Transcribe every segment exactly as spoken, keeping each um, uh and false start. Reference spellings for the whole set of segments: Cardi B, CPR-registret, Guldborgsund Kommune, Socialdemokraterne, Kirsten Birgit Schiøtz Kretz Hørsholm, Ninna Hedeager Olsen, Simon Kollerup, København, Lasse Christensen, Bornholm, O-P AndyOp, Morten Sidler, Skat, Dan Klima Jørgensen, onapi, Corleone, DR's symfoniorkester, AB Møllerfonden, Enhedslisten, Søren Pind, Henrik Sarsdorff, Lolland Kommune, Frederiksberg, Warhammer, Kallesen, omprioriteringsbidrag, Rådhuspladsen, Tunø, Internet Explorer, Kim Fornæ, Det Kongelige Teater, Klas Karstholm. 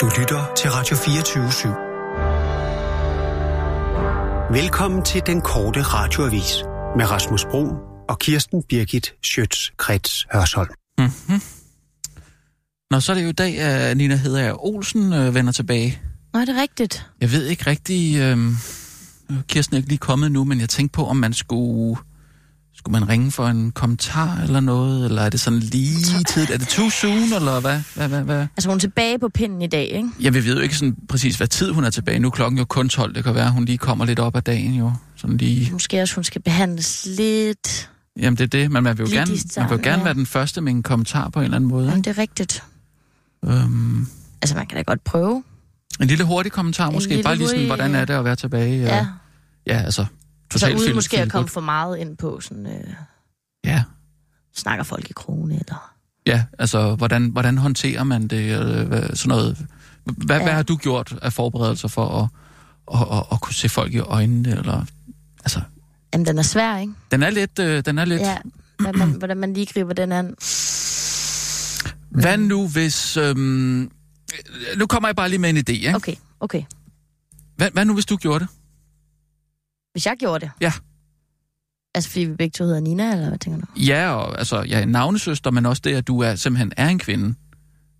Du lytter til Radio fireogtyve syv. Velkommen til den korte radioavis med Rasmus Broen og Kirsten Birgit Schiøtz Kretz Hørsholm. Mm-hmm. Nå, så er det jo i dag, at Ninna Hedeager Olsen øh, vender tilbage. Nå, er det rigtigt? Jeg ved ikke rigtig... Øh... Kirsten er ikke lige kommet nu, men jeg tænkte på, om man skulle... Skulle man ringe for en kommentar eller noget? Eller er det sådan lige tid? Er det too soon, eller hvad? Hvad, hvad, hvad? Altså, hun er tilbage på pinden i dag, ikke? Ja, vi ved jo ikke sådan præcis, hvad tid hun er tilbage. Nu er klokken jo kun tolv. Det kan være, hun lige kommer lidt op ad dagen, jo. Sådan lige... Måske også, hun skal behandles lidt... Jamen, det er det. Men man vil jo gerne, man vil jo gerne ja. være den første med en kommentar på en eller anden måde. Jamen, det er rigtigt. Øhm... Altså, man kan da godt prøve. En lille hurtig kommentar en måske. Bare lige sådan, hvordan er det at være tilbage? Ja. Og... Ja, altså... Så uden måske at komme for meget ind på sådan... Øh, ja. Snakker folk i krone, eller... Ja, altså, hvordan, hvordan håndterer man det, eller hvad, sådan noget... Hvad, ja. hvad har du gjort af forberedelser for at, at, at, at kunne se folk i øjnene, eller... Altså... Jamen, den er svær, ikke? Den er lidt... Øh, den er lidt... Ja, hvordan man, hvordan man lige griber den an. Hvad nu, hvis... Øh, nu kommer jeg bare lige med en idé, ikke? Okay, okay. Hvad, hvad nu, hvis du gjorde det? Hvis jeg gjorde det? Ja. Altså, fordi vi begge to hedder Ninna, eller hvad tænker du? Ja, og altså, jeg er en navnesøster, men også det, at du er, simpelthen er en kvinde.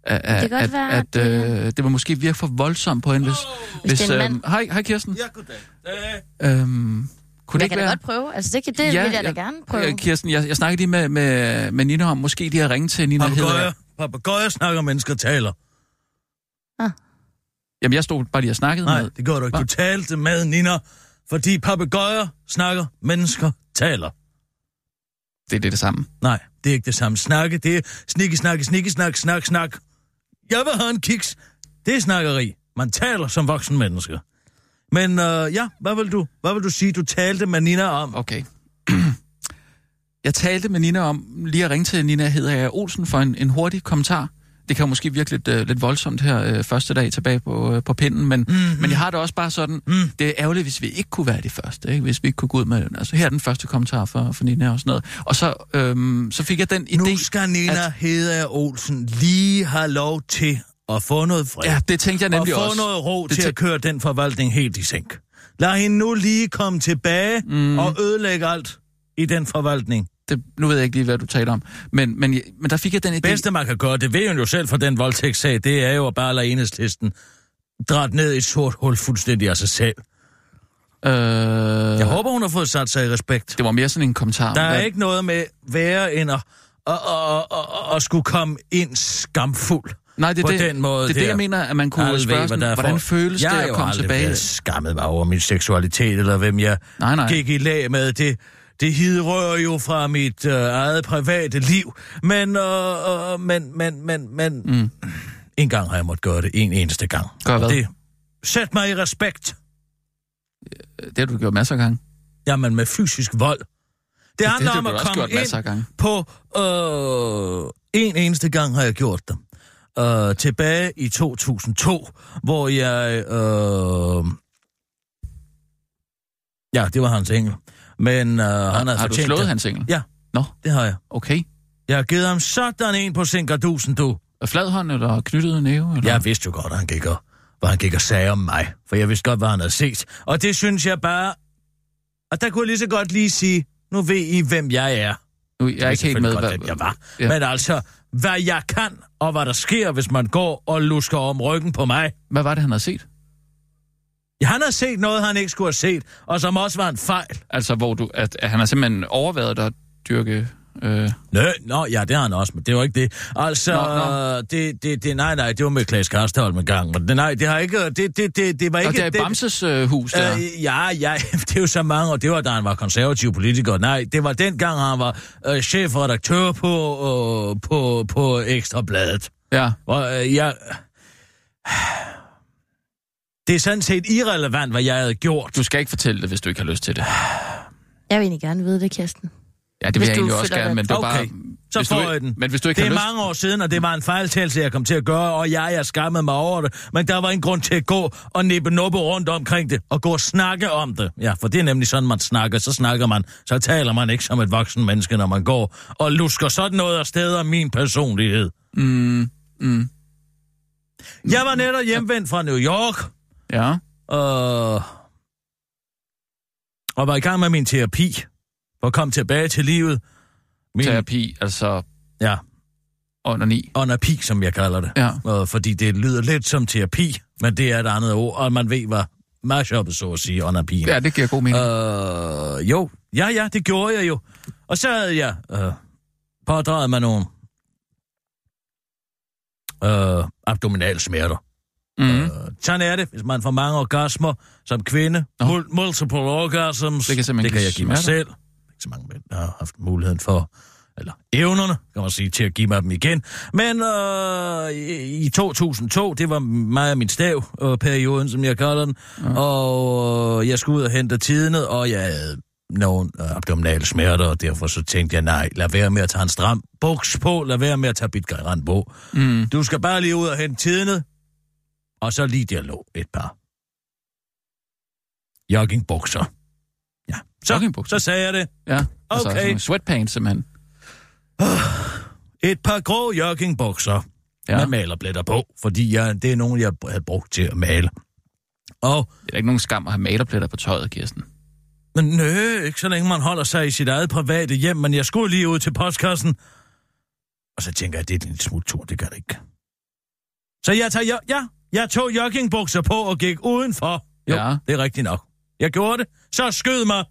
A, a, det kan at, godt være, at... at øh, det var måske virke for voldsomt på hende, hvis... Oh, hvis, hvis øhm, hej, hej Kirsten. Ja, goddag. Øhm, kunne jeg det kan være... da godt prøve. Altså, det, det ja, vil jeg da jeg, gerne prøve. Jeg, Kirsten, jeg, jeg snakkede lige med, med, med Ninna om, måske lige at ringe til Ninna Hedeager. Papagøjer snakker, mennesker taler. Ah. Jamen, jeg stod bare lige og snakkede Nej, med... Nej, det gør du ikke. Du talte med Ninna... Fordi papegøjer snakker, mennesker taler. Det er det, det samme. Nej, det er ikke det samme. Snakke, det er snikke, snakke, snikke, snak, snak, snak. Jeg vil have en kiks. Det er snakkeri. Man taler som voksen mennesker. Men øh, ja, hvad vil du, hvad vil du sige, du talte med Ninna om? Okay. Jeg talte med Ninna om, lige at ringe til Ninna Hedeager Olsen for en, en hurtig kommentar. Det kan måske virke lidt, øh, lidt voldsomt her øh, første dag tilbage på, øh, på pinden, men, mm-hmm. men jeg har det også bare sådan, mm. det er ærgerligt, hvis vi ikke kunne være de første, ikke? Hvis vi ikke kunne gå ud med den. Altså her er den første kommentar for, for Ninna og sådan noget. Og så, øh, så fik jeg den idé... Nu skal Ninna at... Hedeager Olsen lige have lov til at få noget fred. Ja, det tænkte jeg nemlig også. Og få noget ro det til tæ... at køre den forvaltning helt i sænk. Lad hende nu lige komme tilbage mm. og ødelægge alt i den forvaltning. Det, nu ved jeg ikke lige, hvad du taler om, men, men, men der fik jeg den idé... Bedste, man kan gøre, det ved hun jo selv fra den voldtægtssag, det er jo at bare lade Enhedslisten dræt ned i et sort hul fuldstændig af sig selv. Øh... Jeg håber, hun har fået sat sig i respekt. Det var mere sådan en kommentar. Der er hvad? Ikke noget med værre end at, at, at, at, at skulle komme ind skamfuld. Nej, det er det, den måde, det, er det, jeg mener, at man kunne aldrig spørge, ved, sådan, hvordan for... føles jeg det at komme tilbage? Jeg er jo skammet mig over min seksualitet, eller hvem jeg nej, nej. gik i lag med det... Det hidrører jo fra mit øh, eget private liv, men, øh, øh, men, men, men, men... Mm. En gang har jeg måttet gøre det, en eneste gang. Gør hvad? Det. Sæt mig i respekt. Det har du gjort masser af gange. Jamen, med fysisk vold. Det, det handler det, om at komme ind på... Øh, en eneste gang har jeg gjort det. Øh, tilbage i to tusind og to, hvor jeg... Øh, ja, det var Hans Engell. Men øh, har, han har Har du slået det. Hans Engell? Ja. Nå? No. Det har jeg. Okay. Jeg har givet ham sådan en på sinkerdusen, du. Fladhånd eller knyttede næve? Eller? Jeg vidste jo godt, at han gik og, hvad han gik og sagde om mig. For jeg vidste godt, hvad han havde set. Og det synes jeg bare... Og der kunne jeg lige så godt lige sige, nu ved I, hvem jeg er. Nu, jeg er ikke helt med, godt, hvad... hvem jeg var. Ja. Men altså, hvad jeg kan, og hvad der sker, hvis man går og lusker om ryggen på mig. Hvad var det, han havde set? Ja, han har set noget, han ikke skulle have set, og som også var en fejl. Altså, hvor du, at, at han har simpelthen overværet dig at dyrke... Øh... Nø, nå, ja, det har han også, men det var ikke det. Altså, nå, nå. Det, det, det, nej, nej, det var med Klas Karstholm en gang, men det, nej, det har ikke, det, det, det, det var ikke... Og det er det, Bamses øh, hus, der? Øh, ja, ja, det er jo så mange, og det var, da han var konservativ politiker. Nej, det var dengang, han var øh, chefredaktør på, øh, på, på Ekstra Bladet. Ja. Og øh, jeg... Det er sådan set irrelevant, hvad jeg havde gjort. Du skal ikke fortælle det, hvis du ikke har lyst til det. Jeg vil egentlig gerne vide det, Kirsten. Ja, det vil hvis jeg egentlig også gerne, men det er okay. bare... Så hvis får jeg den. Men hvis du ikke det er mange lyst... år siden, og det var en fejltagelse, jeg kom til at gøre, og jeg, jeg skammede mig over det. Men der var en grund til at gå og nippe-nuppe rundt omkring det, og gå og snakke om det. Ja, for det er nemlig sådan, man snakker. Så snakker man, så taler man ikke som et voksen menneske, når man går og lusker sådan noget afsted af min personlighed. Mm, mm. Jeg var netop hjemvendt fra New York. Ja. Og... og var i gang med min terapi. Og kom tilbage til livet. Min... Terapi, altså... Ja. Onani. Onapi, som jeg kalder det. Ja. Og fordi det lyder lidt som terapi, men det er et andet ord, og man ved, hvad mashuppet så at sige, onapi. Ja, det giver god mening. Øh, jo. Ja, ja, det gjorde jeg jo. Og så havde jeg øh, pådraget mig nogle øh, abdominale smerter. Mm-hmm. Øh, sådan er det, hvis man får mange orgasmer som kvinde. Oh. Mul- multiple orgasms. Det kan, det kan jeg give mig selv. Ikke så mange mænd har haft muligheden for... eller evnerne, kan man sige, til at give mig dem igen. Men øh, i to tusind og to, det var mig og min stav-perioden, øh, som jeg kalder den, mm. og øh, jeg skulle ud og hente tidene, og jeg havde nogle øh, abdominale smerter, og derfor så tænkte jeg, nej, lad være med at tage en stram buks på, lad være med at tage bitgarant på. Mm. Du skal bare lige ud og hente tidene, og så lige der lå et par joggingbukser. Ja, så, joggingbukser. Så sagde jeg det. Ja, altså, okay. Sweatpants simpelthen. Et par grå joggingbukser ja. Med malerblætter på, fordi jeg, det er nogen, jeg havde brugt til at male. Og det er ikke nogen skam at have malerblætter på tøjet, Kirsten. Men nøh, ikke så længe man holder sig i sit eget private hjem, men jeg skulle lige ud til postkassen. Og så tænker jeg, det er en lille smule tur, det gør det ikke. Så jeg, tager, jeg, ja, jeg tog joggingbukser på og gik udenfor. Jo, ja. Det er rigtigt nok. Jeg gjorde det, så skød mig.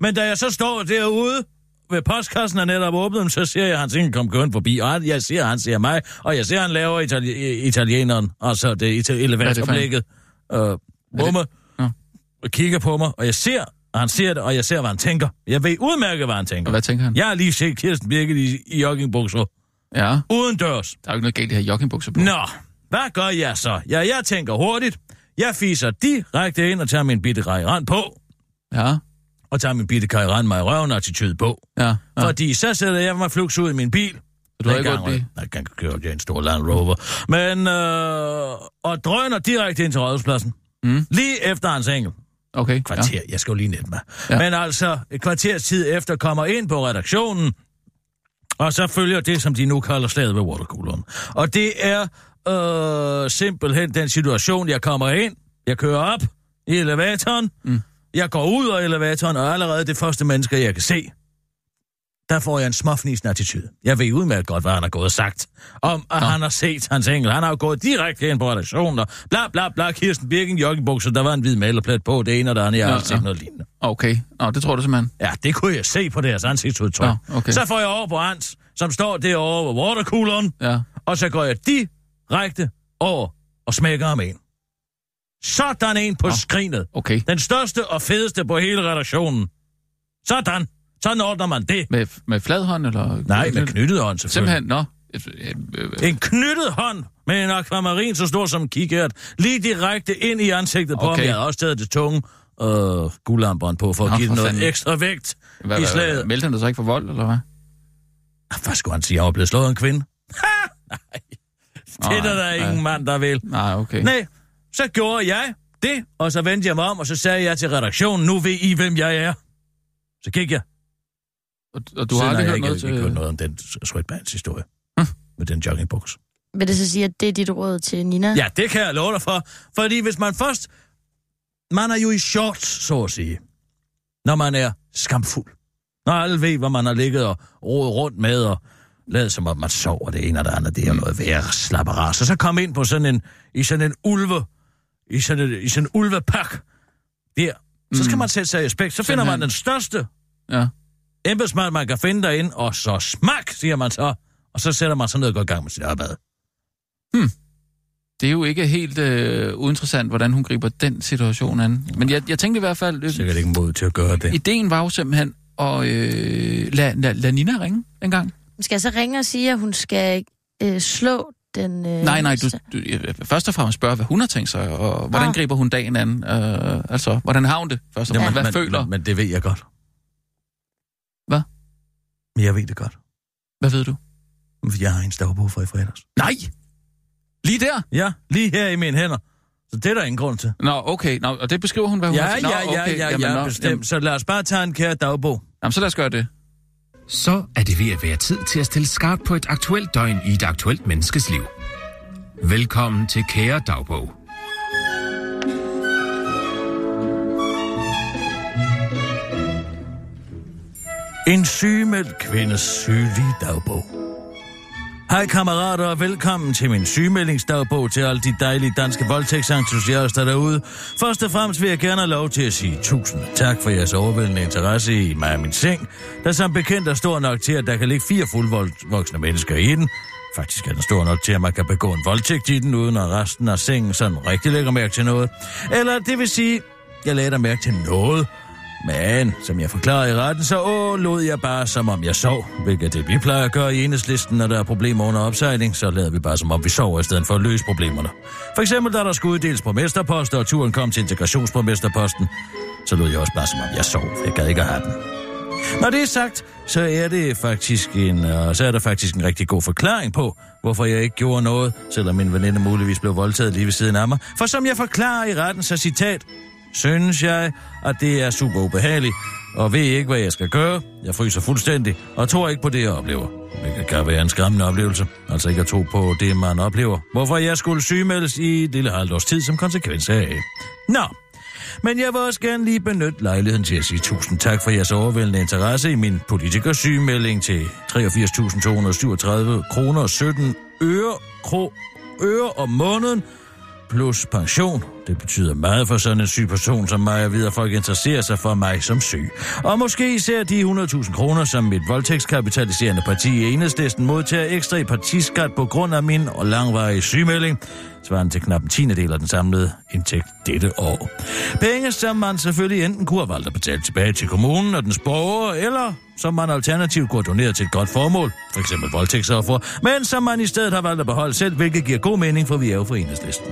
Men da jeg så står derude... ved postkassen er netop åbnet, så ser jeg, Hans Engell kom køren forbi, og jeg ser, han ser mig, og jeg ser, han laver itali- italieneren, altså det elevatorblikket, øh, rumme, ja. Og kigger på mig, og jeg ser, og han ser det, og jeg ser, hvad han tænker. Jeg ved udmærket, hvad han tænker. Og hvad tænker han? Jeg har lige set Kirsten Birgit i, i joggingbukser. Ja. Uden dørs. Der er jo ikke noget galt i at have joggingbukser på. Nå, hvad gør jeg så? Ja, jeg tænker hurtigt. Jeg fiser direkte ind og tager min bitte rejrand på. Ja. Og tager min bitte kaj rende mig i røven attitude på. Ja, ja. Fordi så sætter jeg mig fluks ud i min bil. Du har ikke gang, godt bil? Nej, jeg kører det en stor Land Rover. Men, øh, og drøner direkte ind til Rådhuspladsen. Mm. Lige efter Hans Engell. Okay, kvarter, ja. Jeg skal jo lige net med. Ja. Men altså, et kvarters tid efter kommer ind på redaktionen, og så følger det, som de nu kalder slaget ved watercooleren. Og det er øh, simpelthen den situation, jeg kommer ind, jeg kører op i elevatoren, mm. Jeg går ud af elevatoren, og allerede det første menneske, jeg kan se, der får jeg en småfnisende attitude. Jeg ved udmærket godt, hvad han har gået og sagt, om at ja. Han har set Hans Engell. Han har jo gået direkte ind på redaktionen, og bla bla bla, Kirsten Birken, joggingbukser, der var en hvid malerplet på, det ene og det andet, jeg har ja, set ja. Noget lignende. Okay, nå, det tror du simpelthen. Ja, det kunne jeg se på deres ansigtsudtryk. Ja, okay. Så får jeg over på Hans, som står derovre ved watercooleren, ja. Og så går jeg direkte over og smækker ham ind. Sådan en på oh, skrinet. Okay. Den største og fedeste på hele redaktionen. Sådan. Sådan ordner man det. Med, med flad hånd, eller? Nej, med knyttet hånd, selvfølgelig. Simpelthen, nå. No. En knyttet hånd med en akvamarin så stor som en kikært. Lige direkte ind i ansigtet okay. på ham. Jeg havde også taget det tunge og øh, guldlamperen på, for at oh, give for noget fanden. Ekstra vægt hvad, i slaget. Hvad, hvad, meldte han dig så ikke for vold, eller hvad? Hvad skulle han sige? Jeg var blevet slået af en kvinde. Ha! Nej. Det er der, der er ingen mand, der vil. Nej, okay. Nej. Så gjorde jeg det, og så vendte jeg mig om, og så sagde jeg til redaktionen, nu ved I, hvem jeg er. Så gik jeg. Og, og du har aldrig hørt noget til... Jeg har ikke noget om den sweatpants-historie hm? Med den joggingbuks. Vil det så sige, at det er dit råd til Ninna? Ja, det kan jeg love dig for. Fordi hvis man først... Man er jo i shorts, så at sige. Når man er skamfuld. Når alle ved, hvor man har ligget og rodet rundt med, og lad som om man sover det ene og det andet. Det er noget værre slapperas. Og så kom ind på sådan en, i sådan en ulve... I sådan, et, i sådan en ulvepak der, så skal mm. man sætte sig i aspekt. Så finder sådan man han. Den største ja. Embedsmand, man kan finde derinde, og så smak, siger man så. Og så sætter man sig ned og går i gang med sit arbejde. Hmm. Det er jo ikke helt øh, uinteressant, hvordan hun griber den situation an. Men jeg, jeg tænkte i hvert fald... Øh, Sikkert ikke mod til at gøre det. Ideen var jo simpelthen at øh, lade la, la Ninna ringe en gang. Skal jeg så ringe og sige, at hun skal øh, slå... Den, øh, nej, nej, du, du, først og fremmest spørger, hvad hun har tænkt sig, og hvordan ah. griber hun dagen an? Øh, altså, hvordan har hun det? Først og fremmest, ja. Hvad men, føler? Men, men det ved jeg godt. Hvad? Jeg ved det godt. Hvad ved du? Jeg har en stavbog fra i fredags. Nej! Lige der? Ja, lige her i mine hænder. Så det er der ingen grund til. Nå, okay. Nå, og det beskriver hun, hvad hun ja, har tænkt. Ja, ja, okay. ja, ja, jamen, ja, nå, bestemt. Jamen. Så lad os bare tage en kære dagbog. Jamen, så lad os gøre det. Så er det ved at være tid til at stille skarpt på et aktuelt døgn i et aktuelt menneskes liv. Velkommen til Kære Dagbog. En sygemeldt kvindes sygelige dagbog. Hej kammerater, og velkommen til min sygemeldingsdagbog til alle de dejlige danske voldtægtsentusiaster derude. Først og fremmest vil jeg gerne have lov til at sige tusind tak for jeres overvældende interesse i mig og min seng, der som bekendt er stor nok til, at der kan ligge fire fuldvoksne mennesker i den. Faktisk er den stor nok til, at man kan begå en voldtægt i den, uden at resten af sengen sådan rigtig lægger mærke til noget. Eller det vil sige, jeg lagde der mærke til noget. Men, som jeg forklarede i retten, så åh, lod jeg bare, som om jeg sov. Hvilket det, vi plejer at gøre i Enhedslisten, når der er problemer under opsejling, så lader vi bare, som om vi sover, i stedet for at løse problemerne. For eksempel, da der skulle uddeles borgmesterposter, og turen kom til integrationsborgmesterposten, så lod jeg også bare, som om jeg sov, for jeg gad ikke at have den. Når det er sagt, så er, det faktisk en, uh, så er der faktisk en rigtig god forklaring på, hvorfor jeg ikke gjorde noget, selvom min veninde muligvis blev voldtaget lige ved siden af mig. For som jeg forklarer i retten, så citat, synes jeg, at det er super ubehageligt, og ved ikke, hvad jeg skal gøre. Jeg fryser fuldstændig, og tror ikke på det, jeg oplever. Det kan være en skræmmende oplevelse, altså ikke at tro på det, man oplever. Hvorfor jeg skulle sygemeldes i et lille halvt års tid som konsekvens af. Nå. Men jeg vil også gerne lige benytte lejligheden til at sige tusind tak for jeres overvældende interesse i min politikersygemelding til treogfirs tusind to hundrede og syvogtredive kroner og sytten øre, kro, øre om måneden plus pension. Det betyder meget for sådan en syg person som mig, at vide, at folk interesserer sig for mig som syg. Og måske især de hundrede tusind kroner, som mit voldtægtskapitaliserende parti i Enhedslisten modtager ekstra i partiskat på grund af min og langvarige sygemelding, svarende til knap en tiendedel af den samlede indtægt dette år. Penge, som man selvfølgelig enten kunne have valgt at betale tilbage til kommunen og dens borgere, eller som man alternativt kunne donere til et godt formål, f.eks. voldtægtsoffer, men som man i stedet har valgt at beholde selv, hvilket giver god mening, for vi er jo for Enhedslisten.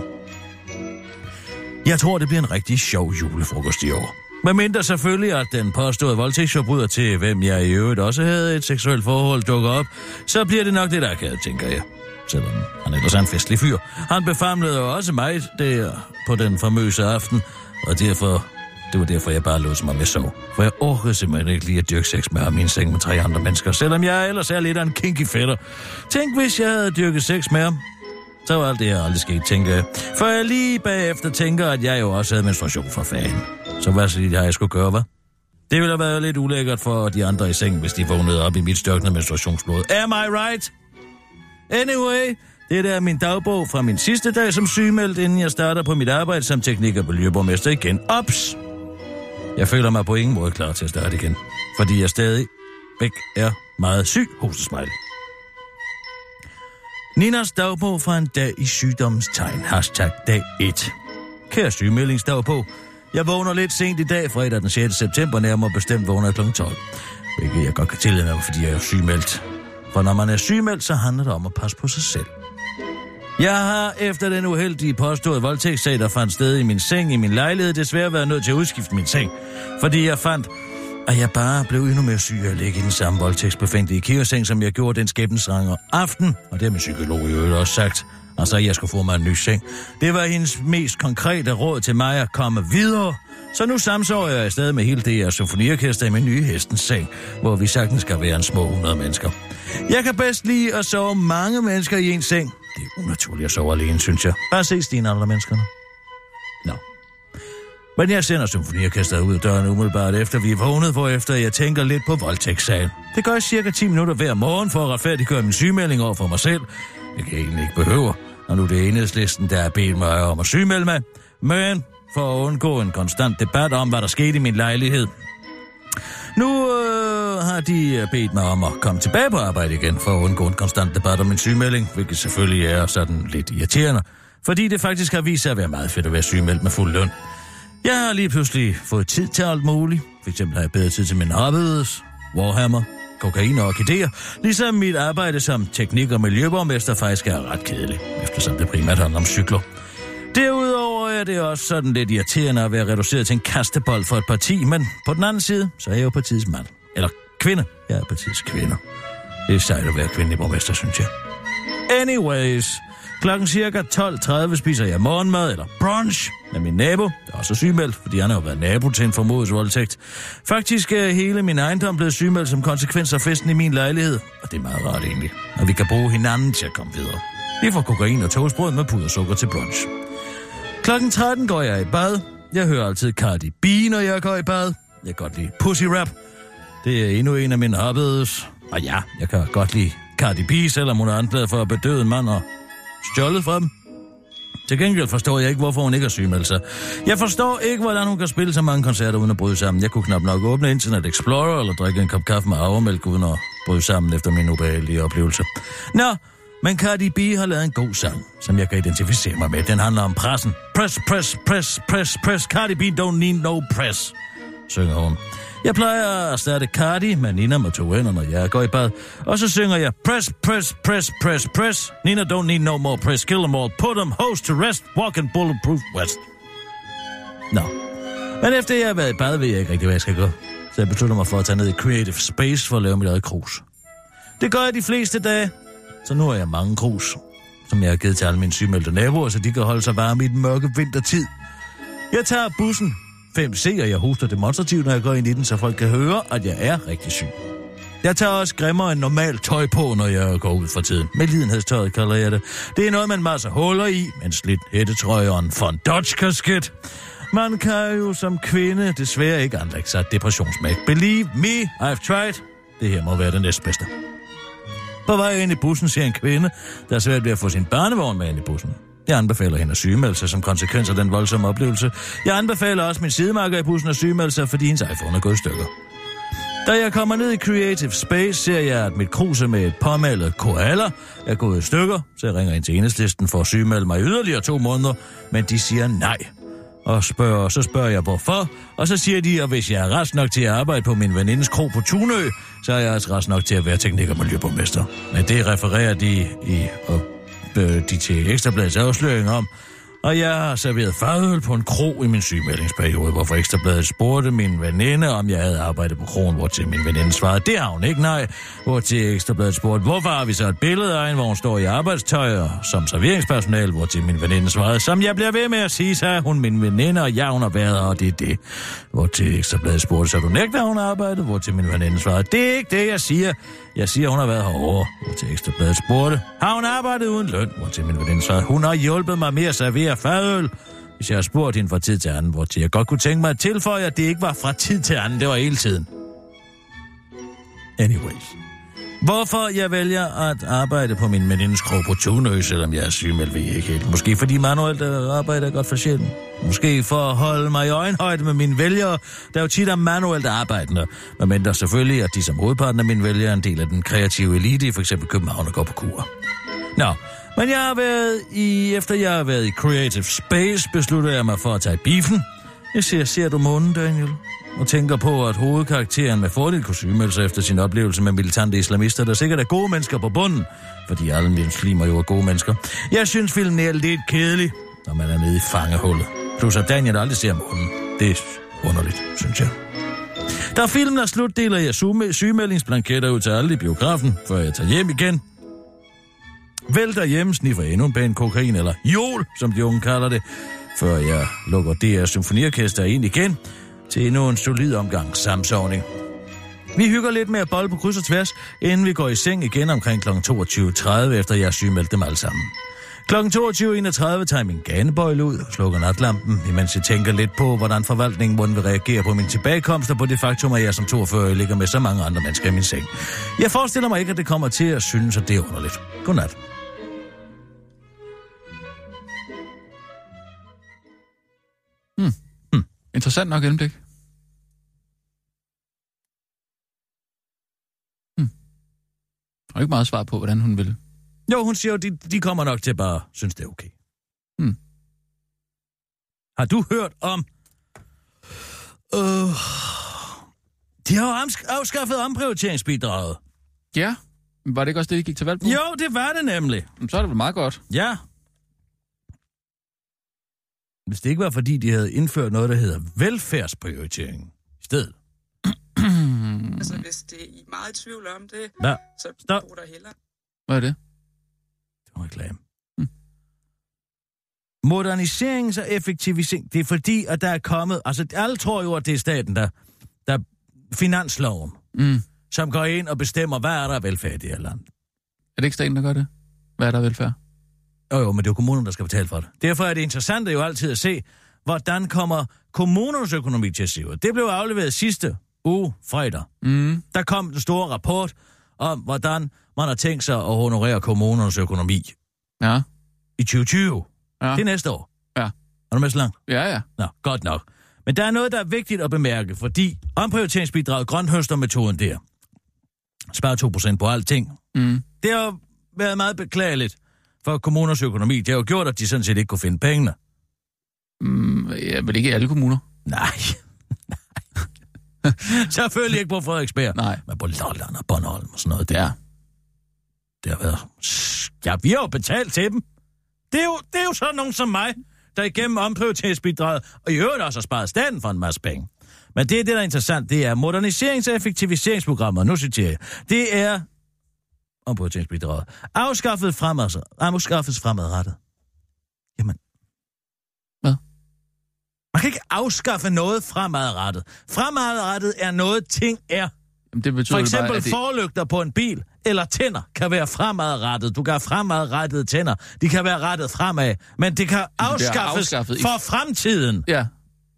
Jeg tror, det bliver en rigtig sjov julefrokost i år. Med mindre selvfølgelig, at den påståede voldtægtsforbryder til, hvem jeg i øvrigt også havde et seksuelt forhold, dukker op, så bliver det nok lidt akavet, tænker jeg. Selvom han ellers er en festlig fyr. Han befamlede jo også mig der på den famøse aften, og derfor, det var derfor, jeg bare låste mig med sov. For jeg orkede simpelthen ikke lige at dyrke sex med ham i en seng med tre andre mennesker, selvom jeg ellers er lidt af en kinky fætter. Tænk, hvis jeg havde dyrket sex med ham. Så var alt det her aldrig sket, tænker jeg. For jeg lige bagefter tænker, at jeg jo også havde menstruation for fanden. Så hvad så lige har jeg skulle gøre, hva'? Det ville have været lidt ulækkert for de andre i sengen, hvis de vågnede op i mit størknede menstruationsblod. Am I right? Anyway, det der er min dagbog fra min sidste dag som sygemeldt, inden jeg starter på mit arbejde som teknik- og miljøborgmester igen. Ops! Jeg føler mig på ingen måde klar til at starte igen, fordi jeg stadig væk er meget syg, hostesmejl. Ninnas dagbog fra en dag i sygdommens tegn. Hashtag dag et. Kære sygemeldingsdagbog. Jeg vågner lidt sent i dag, fredag den sjette september, nærmere bestemt vågner jeg klokken tolv. Hvilket jeg godt kan tillade mig, fordi jeg er sygemeldt. For når man er sygemeldt, så handler det om at passe på sig selv. Jeg har efter den uheldige påståede voldtægtssag, der fandt sted i min seng i min lejlighed, desværre været nødt til at udskifte min seng. Fordi jeg fandt, at jeg bare blev endnu mere syg at ligge i den samme voldtægtsbefængte IKEA-seng, som jeg gjorde den skæbnesrangre aften. Og det har min psykolog i øvrigt også sagt. Altså, jeg skulle få mig en ny seng. Det var hendes mest konkrete råd til mig at komme videre. Så nu samsår jeg i stedet med hele D R's symfoniorkester i min nye hestens seng, hvor vi sagtens skal være en små hundrede mennesker. Jeg kan bedst lide at sove mange mennesker i en seng. Det er unaturligt at sove alene, synes jeg. Bare ses de andre menneskerne. Nå. No. Men jeg sender symfoniorkestret ud af døren umiddelbart efter vi er vågnet, hvorefter jeg tænker lidt på voldtægtssagen. Det gør jeg cirka ti minutter hver morgen for at retfærdiggøre min sygemelding over for mig selv. Det kan jeg egentlig ikke behøve, når nu det er Enhedslisten, der har bedt mig om at sygemelde mig. Men for at undgå en konstant debat om, hvad der skete i min lejlighed. Nu øh, har de bedt mig om at komme tilbage på arbejde igen for at undgå en konstant debat om min sygemelding, hvilket selvfølgelig er sådan lidt irriterende, fordi det faktisk har vist sig at være meget fedt at være sygemeldt med fuld løn. Jeg har lige pludselig fået tid til alt muligt. For eksempel har jeg bedre tid til min arbejdes, Warhammer, kokain og orkideer. Ligesom mit arbejde som teknik- og miljøborgmester faktisk er ret kedeligt, eftersom det primært handler om cykler. Derudover er det også sådan lidt irriterende at være reduceret til en kastebold for et parti, men på den anden side, så er jeg jo partiets mand. Eller kvinde. Jeg er partiets kvinde. Det er sejt at være kvindelig borgmester, synes jeg. Anyways, klokken cirka tolv tredive spiser jeg morgenmad eller brunch med min nabo, der også er sygemeldt, fordi han har været nabo til en formodet voldtægt. Faktisk er hele min ejendom blevet sygemeldt som konsekvens af festen i min lejlighed, og det er meget rart egentlig, og vi kan bruge hinanden til at komme videre. Vi får kokain og toastbrød med pudersukker til brunch. klokken tretten går jeg i bad. Jeg hører altid Cardi B, når jeg går i bad. Jeg kan godt lide pussy rap. Det er endnu en af mine arbejdes. Og ja, jeg kan godt lide Cardi B, selvom hun er anklaget for at bedøve en mand og stjålet fra dem. Til gengæld forstår jeg ikke, hvorfor hun ikke har sygemeldt sig. Jeg forstår ikke, hvordan hun kan spille så mange koncerter uden at bryde sammen. Jeg kunne knap nok åbne Internet Explorer eller drikke en kop kaffe med havremælk uden at bryde sammen efter min ubehagelige oplevelse. Nå, men Cardi B har lavet en god sang, som jeg kan identificere mig med. Den handler om pressen. Press, press, press, press, press. Cardi B don't need no press, synger hun. Jeg plejer at starte Cardi med Ninna med to hænder, når jeg går i bad. Og så synger jeg, press, press, press, press, press. Ninna don't need no more press. Kill them all. Put them hoes to rest. Walk and bulletproof west. Nå. No. Men efter jeg har været i bad, ved jeg ikke rigtig, hvad jeg skal gå. Så jeg beslutter mig for at tage ned i Creative Space for at lave mit eget krus. Det gør jeg de fleste dage. Så nu har jeg mange krus, som jeg har givet til alle mine sygemeldte naboer, så de kan holde sig varme i den mørke vintertid. Jeg tager bussen fem C, og jeg hoster demonstrativt, når jeg går ind i den, så folk kan høre, at jeg er rigtig syg. Jeg tager også grimmere end normalt tøj på, når jeg går ud for tiden. Med lidenhedstøjet kalder jeg det. Det er noget, man masser huller i, men slidt hættetrøje og en fondotch-kasket. Man kan jo som kvinde desværre ikke anlægge sig depressionsmægt. Believe me, I've tried. Det her må være det næstbedste. På vej ind i bussen ser en kvinde, der er svært ved at få sin børnevogn med ind i bussen. Jeg anbefaler hende at sygemelde sig som konsekvens af den voldsomme oplevelse. Jeg anbefaler også min sidemarker i bussen at sygemelde sig, fordi hendes iPhone er gået i stykker. Da jeg kommer ned i Creative Space, ser jeg, at mit kruse med et påmalet koala er gået i stykker. Så jeg ringer ind til Enhedslisten for at sygemelde mig yderligere to måneder, men de siger nej. Og spørger, så spørger jeg, hvorfor? Og så siger de, at hvis jeg er rask nok til at arbejde på min venindes kro på Tunø, så er jeg også rask nok til at være tekniker og miljøborgmester. Men det refererer de i... de til Ekstra Bladets afsløring om, og jeg har serveret farøl på en kro i min sygemeldingsperiode, hvorfor Ekstra Bladet spurgte min veninde, om jeg havde arbejdet på kroen, hvor til min veninde svarede, det har hun ikke, nej. Hvor til Ekstra Bladet spurgte, hvorfor har vi så et billede af en, hvor hun står i arbejdstøj og som serveringspersonal, hvor til min veninde svarede, som jeg bliver ved med at sige, så er hun min veninde, og jeg hun har været, og det er det. Hvor til Ekstra Bladet spurgte, så du nægter, hun har arbejdet, hvor til min veninde svarede, det er ikke det, jeg siger. Jeg siger, hun har været herovre, hvor til Ekstra Bladet spurgte, har hun arbejdet uden løn, hvor til min veninde svarede, hun har hjulpet mig med at servere fadøl, hvis jeg har spurgt hende fra tid til anden, hvor til jeg godt kunne tænke mig at tilføje, at det ikke var fra tid til anden, det var hele tiden. Anyways. Hvorfor jeg vælger at arbejde på min venindes krog på Tunø, selvom jeg er syg, men ved ikke helt. Måske fordi manuelt arbejde er godt for sjældent. Måske for at holde mig i øjenhøjde med mine vælgere, der jo tit er manuelt arbejdende. Men mindre selvfølgelig, at de som hovedparten af mine vælgere er en del af den kreative elite i f.eks. København og går på kur. Nå, men jeg har været i, efter jeg har været i Creative Space, beslutter jeg mig for at tage biffen. Jeg siger, ser du månen, Daniel? Og tænker på, at hovedkarakteren med fordel kunne sygemelde sig efter sin oplevelse med militante islamister, der sikkert er gode mennesker på bunden, fordi alle muslimer jo er gode mennesker. Jeg synes, filmen er lidt kedelig, når man er nede i fangehullet. Plus at Daniel aldrig ser månen. Det er underligt, synes jeg. Da filmen er slut, deler jeg sygemeldingsblanketter ud til alle i biografen, før jeg tager hjem igen. Vel derhjemme sniffer endnu en pæn kokain, eller jol, som de unge kalder det, før jeg lukker D R's symfoniorkester ind igen til endnu en solid omgang samsovning. Vi hygger lidt med at bolle på kryds og tværs, inden vi går i seng igen omkring klokken toogtyve tredive, efter jeg sygemeldte dem alle sammen. klokken toogtyve enogtredive tager min ganebøjle ud og slukker natlampen, imens jeg tænker lidt på, hvordan forvaltningen måtte vil reagere på min tilbagekomst og på det faktum, at jeg som toogfyrre ligger med så mange andre mennesker i min seng. Jeg forestiller mig ikke, at det kommer til at synes, at det er underligt. Godnat. Hmm. Hmm. Interessant nok indblik. Hmm. Jeg har ikke meget svar på, hvordan hun ville. Jo, hun siger, at de, de kommer nok til bare synes, det er okay. Hmm. Har du hørt om... Øh... De har jo afskaffet omprioriteringsbidraget. Ja. Var det ikke også det, de gik til valg på? Jo, det var det nemlig. Så er det vel meget godt. Ja. Hvis det ikke var, fordi de havde indført noget, der hedder velfærdsprioritering i stedet. Altså, hvis det er I meget tvivl om det, ja. Så bruger der heller. Hvad er det? Reklame. Hmm. Moderniserings- og effektivisering, det er fordi, at der er kommet... Altså, alle tror jo, at det er staten, der... der finansloven, mm. som går ind og bestemmer, hvad er der velfærd i det her land. Er det ikke staten, der gør det? Hvad er der velfærd? Jo, jo, men det er jo kommunerne, der skal betale for det. Derfor er det interessant jo altid at se, hvordan kommer kommunernes økonomi til at se ud. Det blev afleveret sidste uge fredag. Mm. Der kom den store rapport om, hvordan man har tænkt sig at honorere kommunernes økonomi. Ja. I tyve tyve. Ja. Det er næste år. Ja. Er du med så langt? Ja, ja. Nå, godt nok. Men der er noget, der er vigtigt at bemærke, fordi omprioriteringsbidraget, grønthøstermetoden der, sparer to procent på alting. Mm. Det har jo været meget beklageligt for kommuners økonomi. Det har jo gjort, at de sådan set ikke kunne finde pengene. Mm, ja, men ikke i alle kommuner. Nej. Nej. Selvfølgelig ikke på Frederiksberg. Nej. Men på Lolland og Bornholm og sådan noget der. Det har været... Ja, vi har jo betalt til dem. Det er jo, det er jo sådan nogen som mig, der igennem omprioriteringsbidraget, og i øvrigt også har sparet staten for en masse penge. Men det, der er interessant, det er moderniserings- og effektiviseringsprogrammer. Nu citerer jeg. Det er omprioriteringsbidraget. Afskaffet fremad, afskaffes fremadrettet. Jamen. Hvad? Man kan ikke afskaffe noget fremadrettet. Fremadrettet er noget, ting er. Jamen, det betyder for eksempel bare, at det... forlygter på en bil eller tænder kan være fremadrettet. Du kan have fremadrettede tænder. De kan være rettet fremad. Men det kan afskaffes det for fremtiden. Ja.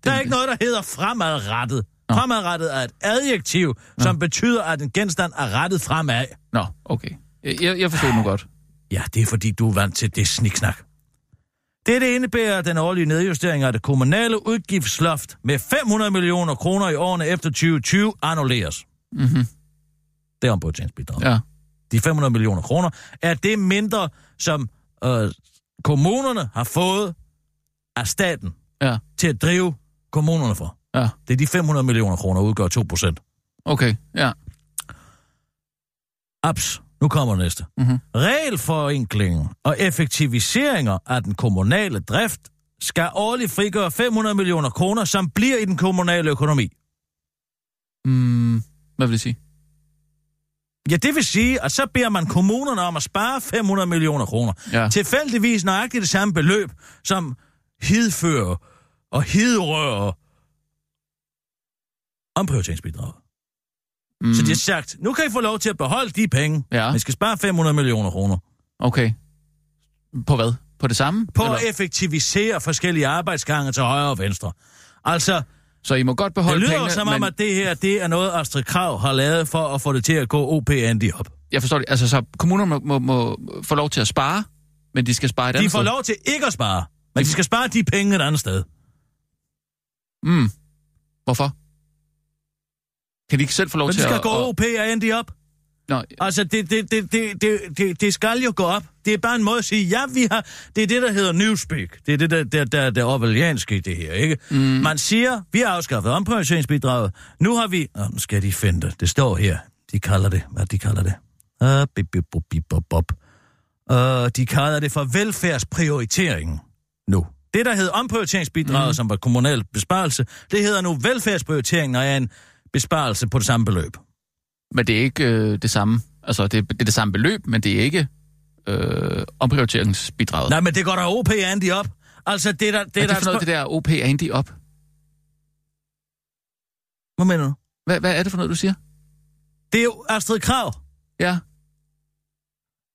Der er ikke noget, der hedder fremadrettet. Nå. Fremadrettet er et adjektiv, Nå. som betyder, at en genstand er rettet fremad. Nå, okay. Jeg, jeg forstår nu godt. Ja, det er fordi, du er vant til det sniksnak. Dette indebærer den årlige nedjustering af det kommunale udgiftsloft med fem hundrede millioner kroner i årene efter tyve tyve annulleres. Mm-hmm. Det er omprioriteringsbidrag. Ja. De fem hundrede millioner kroner er det mindre, som øh, kommunerne har fået af staten ja. til at drive kommunerne for. Ja. Det er de fem hundrede millioner kroner, udgør to procent. Okay, ja. Abs, nu kommer det næste. Mm-hmm. Regelforenklingen og effektiviseringer af den kommunale drift skal årligt frigøre fem hundrede millioner kroner, som bliver i den kommunale økonomi. Mm, hvad vil det sige? Ja, det vil sige, at så beder man kommunerne om at spare fem hundrede millioner kroner. Ja. Tilfældigvis nøjagtigt det samme beløb, som hidfører og hidrører omprioriteringsbidraget. Mm. Så det er sagt, nu kan I få lov til at beholde de penge, ja. men I skal spare fem hundrede millioner kroner. Okay. På hvad? På det samme? På eller? At effektivisere forskellige arbejdsgange til højre og venstre. Altså... Så I må godt beholde pengene, men... Det lyder pengene, som om, men... at det her, det er noget, Astrid Krag har lavet for at få det til at gå O P AndyOp. Jeg forstår det. Altså, så kommunerne må, må, må få lov til at spare, men de skal spare et andet sted. De får lov til ikke at spare, men de skal spare de penge et andet sted. Mm. Hvorfor? Kan de ikke selv få lov men til at... Men det skal at, gå O P AndyOp. Nå, altså, det, det, det, det, det, det skal jo gå op. Det er bare en måde at sige, ja, vi har... Det er det, der hedder newspeak. Det er det, der, der, der, der er orwellianske i det her, ikke? Mm. Man siger, vi har afskaffet omprioriteringsbidraget. Nu har vi... Nå, skal de finde det. Det står her. De kalder det... Hvad de kalder det? Uh, bip, bip, bip, bip, bip. Uh, de kalder det for velfærdsprioriteringen nu. Det, der hedder omprioriteringsbidraget, mm. som var kommunal besparelse, det hedder nu velfærdsprioriteringen og er en besparelse på det samme beløb. Men det er ikke øh, det samme. Altså, det, det er det samme beløb, men det er ikke øh, omprioriteringsbidraget. Nej, men det går der O P AndyOp. Altså, det er der... Det er, er det for noget, det der O P AndyOp? Hvad mener du? Hvad, hvad er det for noget, du siger? Det er jo Astrid Krag. Ja.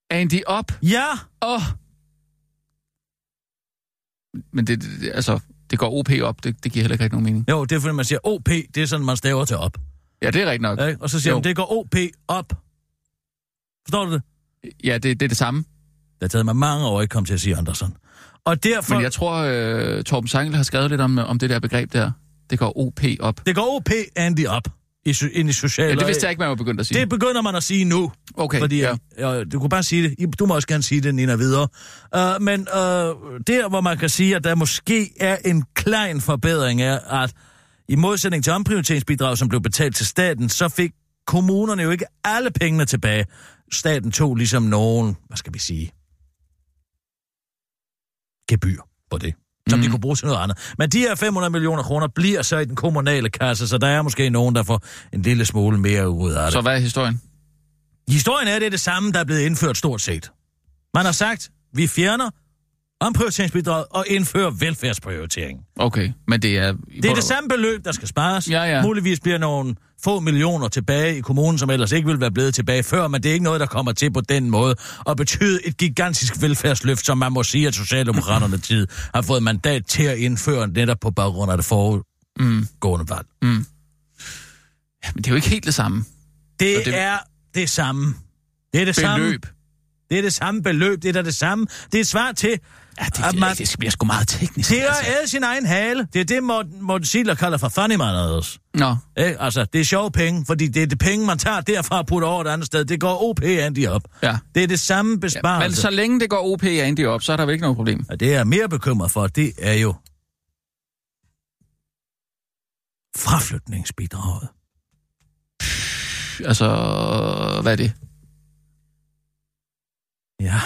AndyOp? Ja. Åh. Oh. Men det, det, altså, det går O P op. Det, det giver heller ikke rigtig nogen mening. Jo, det er fordi, man siger O P. Det er sådan, man staver til op. Ja, det er rigtigt nok. Ja, og så siger man, det går O P op. Forstår du det? Ja, det, det er det samme. Det har taget mig mange år ikke komme til at sige Andersen. Og derfor... Men jeg tror, øh, Torben Sangel har skrevet lidt om, om det der begreb der. Det går O P op. Det går O P AndyOp ind i sociale... Ja, det vidste jeg ikke, man var begyndt at sige. Det begynder man at sige nu. Okay, fordi, ja. ja. Du kunne bare sige det. Du må også gerne sige det, Ninna, videre. Uh, men uh, der, hvor man kan sige, at der måske er en klein forbedring af, at... I modsætning til omprioriteringsbidrag, som blev betalt til staten, så fik kommunerne jo ikke alle pengene tilbage. Staten tog ligesom nogen, hvad skal vi sige, gebyr på det, som mm. de kunne bruge til noget andet. Men de her fem hundrede millioner kroner bliver så i den kommunale kasse, så der er måske nogen, der får en lille smule mere ud af det. Så hvad er historien? Historien er, det er det samme, der er blevet indført stort set. Man har sagt, vi fjerner omprioriteringsbidraget og indføre velfærdsprioritering. Okay, men det er... Det er det samme beløb, der skal spares. Ja, ja. Muligvis bliver nogle få millioner tilbage i kommunen, som ellers ikke ville være blevet tilbage før, men det er ikke noget, der kommer til på den måde og betyder et gigantisk velfærdsløft, som man må sige, at Socialdemokraterne tid har fået mandat til at indføre netop på baggrund af det foregående valg. Mm. Mm. Ja, men det er jo ikke helt det samme. Det, det... er det samme. Det er det samme. Beløb. Det er det samme beløb, det er det samme. Det er et svar til... Ja, det, at man, det bliver sgu meget teknisk. Det er altså. At æde sin egen hale. Det er det, Morten, Morten Sidler kalder for funny money også. Nå. Æ, altså, det er sjove penge, fordi det er det penge, man tager derfra og putter over et andet sted. Det går O P AndyOp. Ja. Det er det samme besparelse. Ja, men så længe det går O P AndyOp, så er der vel ikke noget problem. Og det er mere bekymret for, det er jo fraflytningsbidraget. Pff, altså, hvad er det? Ja,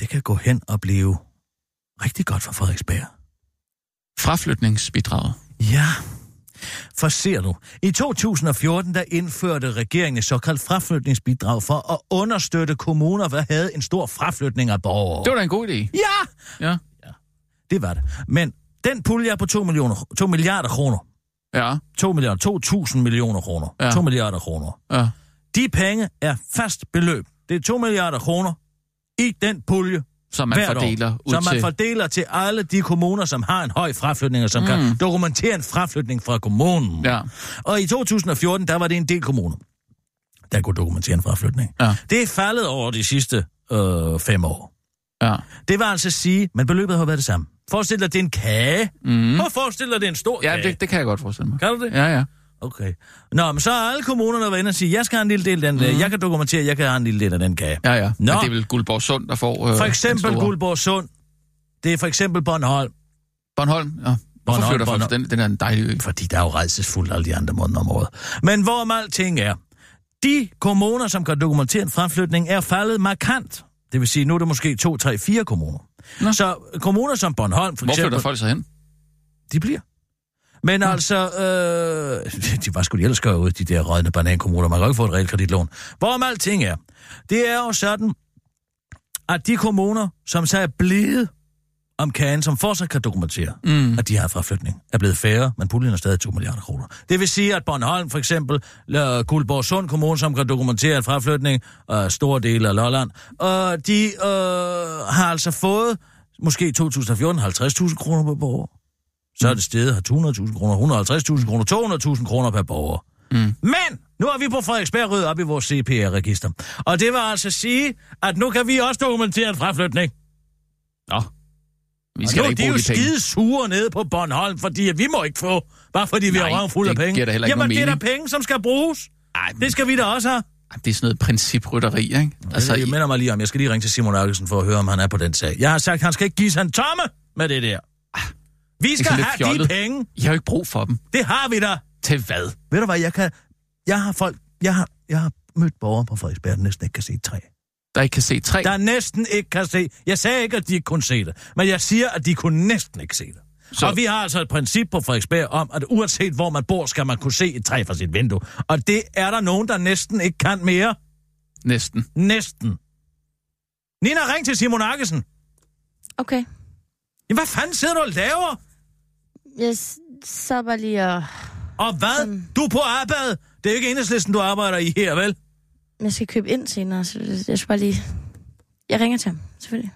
det kan gå hen og blive rigtig godt for Frederiksberg. Fraflytningsbidraget? Ja. For ser du, i to tusind og fjorten, der indførte regeringen et såkaldt fraflytningsbidrag for at understøtte kommuner, der havde en stor fraflytning af borgere. Det var da en god idé. Ja! Ja. Ja. Det var det. Men den pulje er på to milliarder kroner. Ja. to milliarder, to tusind millioner kroner. Ja. to milliarder kroner. Ja. De penge er fast beløb. Det er to milliarder kroner. I den pulje, som man fordeler år, ud som man til... fordeler til alle de kommuner, som har en høj fraflytning, og som mm. kan dokumentere en fraflytning fra kommunen. Ja. Og i to tusind og fjorten, der var det en del kommuner, der kunne dokumentere en fraflytning. Ja. Det er faldet over de sidste øh, fem år. Ja. Det var altså at sige, men beløbet har været det samme. Forestil dig, det er en kage. Mm. Og forestil dig, det er en stor ja, kage. Ja, det, det kan jeg godt forestille mig. Kan du det? Ja, ja. Okay. Nå, men så er alle kommunerne været inde og sige, jeg skal have en lille del af den, mm. jeg kan dokumentere, jeg kan have en lille del af den kage. Ja, ja. Nå. Men det er vel Guldborgsund, der får øh, for eksempel Guldborgsund. Det er for eksempel Bornholm. Bornholm, ja. Hvorfor Bornholm, flytter Bornholm. Den, den er en dejlig ø. Fordi der er jo rejsesfuldt alle de andre måneder om året. Men hvorom alting er, de kommuner, som kan dokumentere en fraflytning, er faldet markant. Det vil sige, nu er det måske to, tre, fire kommuner. Nå. Så kommuner som Bornholm, for Hvor eksempel... Hvor flytter folk så hen? De bliver... Men hmm. altså, øh, de var sgu de ellers gøre ud, de der rødne banankommuner. Man kan jo ikke få et realkreditlån. Hvorom alting er, det er jo sådan, at de kommuner, som så er blevet om kagen, som fortsat kan dokumentere, mm. at de har fraflytning, er blevet færre, men puljen er stadig to milliarder kroner. Det vil sige, at Bornholm for eksempel, Guldborgsund Kommune, som kan dokumentere en fraflytning, og store dele af Lolland, og de øh, har altså fået, måske i to tusind og fjorten, halvtreds tusind kroner på borger. Så er det stedet har to hundrede tusind kroner, et hundrede og halvtreds tusind kroner, to hundrede tusind kroner per borger. Mm. Men nu er vi på Frederiksberg ryddet op i vores C P R-register. Og det vil altså sige, at nu kan vi også dokumentere en fraflytning. Nå. Vi skal nu, ikke bruge de penge. Nu er de jo skide sure nede på Bornholm, fordi vi må ikke få, bare fordi vi Nej, har røven fuld af penge. Giver Jamen, nogen det er der penge, som skal bruges. Ej, men... Det skal vi da også have. Det er sådan noget principrytteri, ikke? Altså, jeg minder mig lige om, jeg skal lige ringe til Simon Aggesen for at høre, om han er på den sag. Jeg har sagt, han skal ikke give sig en tomme med det der. Vi skal have fjollet. De penge. Jeg har jo ikke brug for dem. Det har vi da. Til hvad? Ved du hvad, jeg kan... Jeg har folk... Jeg har, jeg har mødt borgere på Frederiksberg, der næsten ikke kan se træ. Der ikke kan se træ? Der næsten ikke kan se... Jeg sagde ikke, at de ikke kunne se det. Men jeg siger, at de kunne næsten ikke se det. Så... Og vi har altså et princip på Frederiksberg om, at uanset hvor man bor, skal man kunne se et træ fra sit vindue. Og det er der nogen, der næsten ikke kan mere. Næsten. Næsten. Ninna, ring til Simon Aggesen. Okay. Jamen, hvad fanden sidder du og laver? Jeg så bare lige og... Og hvad? Sådan... Du er på arbejde? Det er jo ikke Enhedslisten, du arbejder i her, vel? Jeg skal købe ind senere, så jeg skal bare lige... Jeg ringer til ham, selvfølgelig.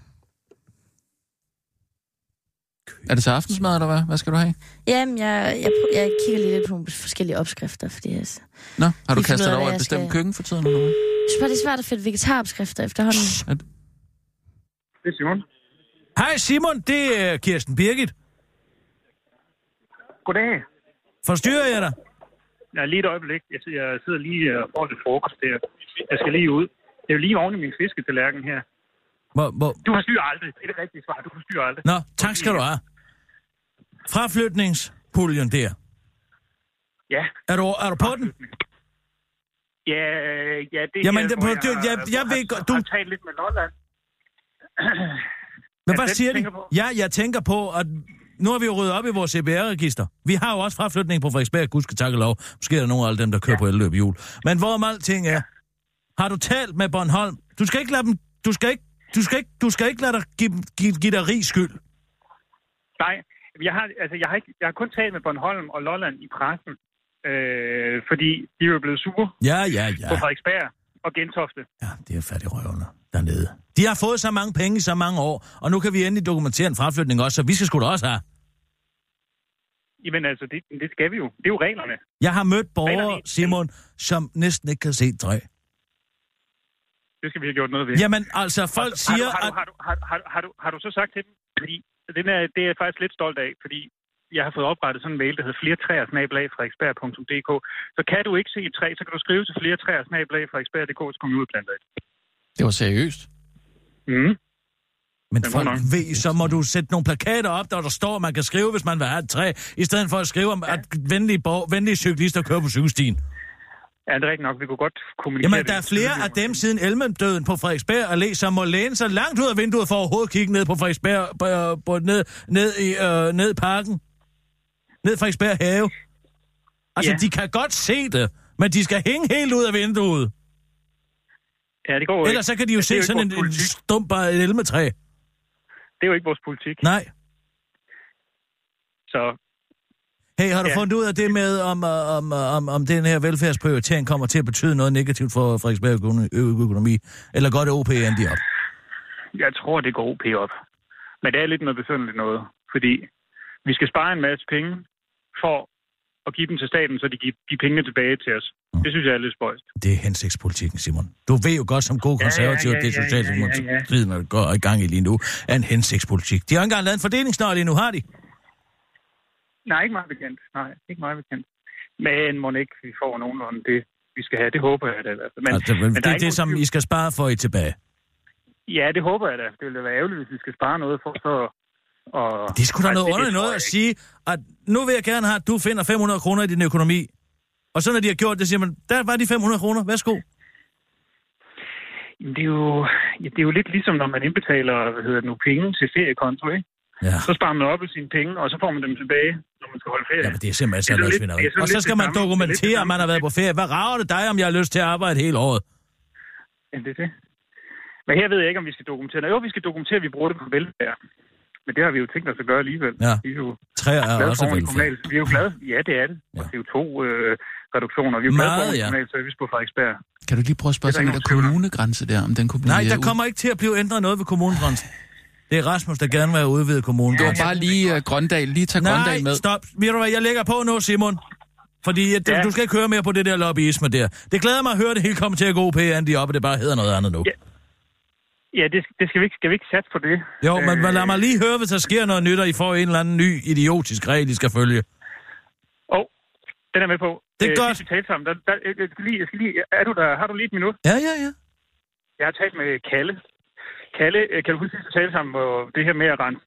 Er det så aftensmad, eller hvad? Hvad skal du have? Jamen, jeg, jeg, jeg kigger lige lidt på nogle forskellige opskrifter, fordi... Altså... Nå, har du kastet dig over et bestemt skal... køkken for tiden? Eller? Jeg synes bare, det er svært at finde vegetaropskrifter efterhånden. At... Det er Simon. Hej Simon, det er Kirsten Birgit. Goddag. Forstyrrer jeg dig? Ja, lige et øjeblik. Jeg sidder, jeg sidder lige over til frokost der. Jeg skal lige ud. Det er jo lige oven i min fisketallerken her. Hvor, hvor... Du forstyrrer aldrig. Det er det rigtige svar. Du forstyrrer aldrig. Nå, tak skal du have. Fraflytningspuljen der. Ja. Er du, er du på den? Ja, ja, det er... Jamen, det, jeg, jeg, jeg, jeg ved godt, du... Jeg har talt lidt med Lolland. Men hvad siger de? Ja, jeg tænker på, at nu har vi jo ryddet op i vores C B R-register. Vi har jo også fraflytning på Frederiksberg, gudske tak og lov. Måske er der nogle af alle dem, der kører ja. på elløb i jul. Men hvorom alting er, har du talt med Bornholm? Du skal ikke lade dem, du skal ikke Du skal ikke, du skal ikke lade dig give, give, give dig rig skyld. Nej, jeg har, altså, jeg, har ikke, jeg har kun talt med Bornholm og Lolland i pressen, øh, fordi de er jo blevet sure ja, ja, ja. på Frederiksberg og Gentofte. Ja, det er fattig røvende dernede. De har fået så mange penge i så mange år, og nu kan vi endelig dokumentere en fraflytning også, så vi skal sgu da også have. Jamen altså, det, det skal vi jo. Det er jo reglerne. Jeg har mødt borgere, Simon, som næsten ikke kan se et træ. Det skal vi have gjort noget ved. Jamen altså, folk altså, siger... Har du, har, du, har, du, har, du, har, du, har du så sagt til dem, fordi den er, det er jeg faktisk lidt stolt af, fordi jeg har fået oprettet sådan en mail, der hedder flertræersnabel-a-frederiksberg punktum d k. Så kan du ikke se et træ, så kan du skrive til flertræersnabel-a-frederiksberg punktum d k, så kommer du ud blandt andet. Det var seriøst. Mhm. Men folk ved, så må du sætte nogle plakater op, der, der står, man kan skrive, hvis man vil have et træ, i stedet for at skrive om, ja. at venlige, borg, venlige cyklister kører på cykelstien. Ja, det er rigtigt nok. Vi kunne godt kommunikere. Jamen, der er flere af dem siden Elmendøden på Frederiksberg Allé, som må læne sig langt ud af vinduet for overhovedet kigge ned på Frederiksberg, på, på, ned, ned, i, øh, ned i parken. Ned Frederiksberg Have. Altså, ja. De kan godt se det, men de skal hænge helt ud af vinduet. Ja, det går jo. Ellers så kan de jo ja, se sådan en, en stump af et elmetræ. Det er jo ikke vores politik. Nej. Så... Hey, har du ja. fundet ud af det med, om, om, om, om den her velfærdsprioritering kommer til at betyde noget negativt for Frederiksberg økonomi? Eller går det O P AndyOp? Jeg tror, det går O P op. Men det er lidt noget besynderligt noget. Fordi vi skal spare en masse penge for at give dem til staten, så de giver de pengene tilbage til os. Mm. Det synes jeg er lidt spøjst. Det er hensigtspolitikken, Simon. Du ved jo godt som god konservativ, ja, ja, ja, ja, ja, ja, ja, ja. det er socialdemokratiet, der går i gang i lige nu, er en hensigtspolitik. De har ikke engang lavet en fordelingsnøgle endnu, har de? Nej, ikke meget bekendt. Nej, ikke meget bekendt. Men må ikke vi får nogenlunde det, vi skal have. Det håber jeg da i hvert fald. Men, altså, men det er det, nogen... som I skal spare for I tilbage? Ja, det håber jeg da. Det ville da være ærgerligt, hvis vi skal spare noget for så... Og... Det skulle da noget underligt noget at sige, at nu vil jeg gerne have, at du finder fem hundrede kroner i din økonomi. Og så når de har gjort det, siger man, der var de fem hundrede kroner. Værsgo. Jamen, det er jo, ja, det er jo lidt ligesom, når man indbetaler hvad hedder det nu, penge til feriekonto, ikke? Ja. Så sparer man op i sine penge, og så får man dem tilbage, når man skal holde ferie. Jamen, det er simpelthen så løsvinderi. Og så skal man dokumentere, at man har været på ferie. Hvad rager det dig, om jeg har lyst til at arbejde hele året? Ja, det er det. Men her ved jeg ikke, om vi skal dokumentere. Nå, jo, vi skal dokumentere, at vi bruger det på velfærd. Men det har vi jo tænkt os at gøre alligevel. Ja. Vi er jo træer er også velfærd. Vi er jo glade. Ja, det er det. Og C O to reduktioner. Vi er jo glade for en kommunal service på Frederiksberg. Kan du lige prøve at spørge sig om der kommunegrænse der, om den kunne blive... Nej, der kommer ikke til at blive ændret noget ved kommunegrænsen. Det er Rasmus, der gerne vil have udvidet kommunen. Det var bare lige uh, Grøndal. Lige tag Grøndal med. Nej, stop. Ved du hvad, jeg lægger på nu, Simon. Fordi at, ja. du skal ikke høre mere på det der lobbyisme der. Det glæder mig at høre det hele komme til at gå O P AndyOp, og det bare hedder noget andet nu. Ja, ja det, det skal vi ikke, skal vi ikke satse på det. Jo, øh... men lad mig lige høre, hvis der sker noget nyt, og I får en eller anden ny idiotisk regel, I skal følge. Åh, oh, den er med på. Det er øh, godt. Lige, sammen. Der, der, jeg skal lige, jeg skal lige, er du der? Har du lige et minut? Ja, ja, ja. Jeg har talt med Kalle. Kalle, kan du huske, at vi talte sammen om det her med at rense?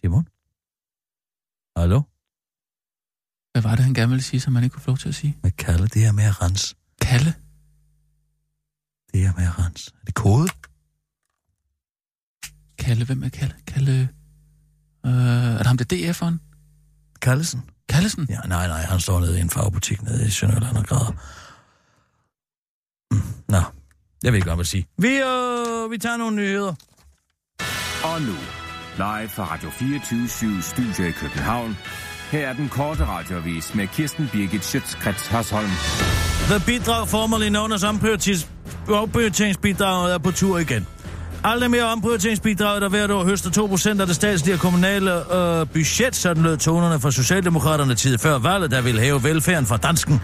Simon? Hallo? Hvad var det, han gerne ville sige, som man ikke kunne få lov til at sige? Hvad Kalle, det her med at rense? Kalle? Det her med at rense. Er det kode? Kalle, hvem er Kalle? Kalle... Øh, er det ham, det er D F'eren? Kallesen. Kallesen? Ja, nej, nej, han står nede i en farvebutik nede i Sønderjylland og græder. Mm, nå. Jeg ved ikke, hvad man sige. Vi, øh, vi tager nogle nyheder. Og nu, live fra Radio fireogtyve syv Studio i København. Her er den korte radioavis med Kirsten Birgit Schiøtz Kretz Hørsholm. The bidrag, formerly known as omprioriteringsbidraget, er på tur igen. Aldrig mere omprioriteringsbidraget, der hvert år høster to procent af det statslige og kommunale øh, budget. Sådan lød tonerne fra Socialdemokraterne tid før valget, der ville hæve velfærden fra dansken.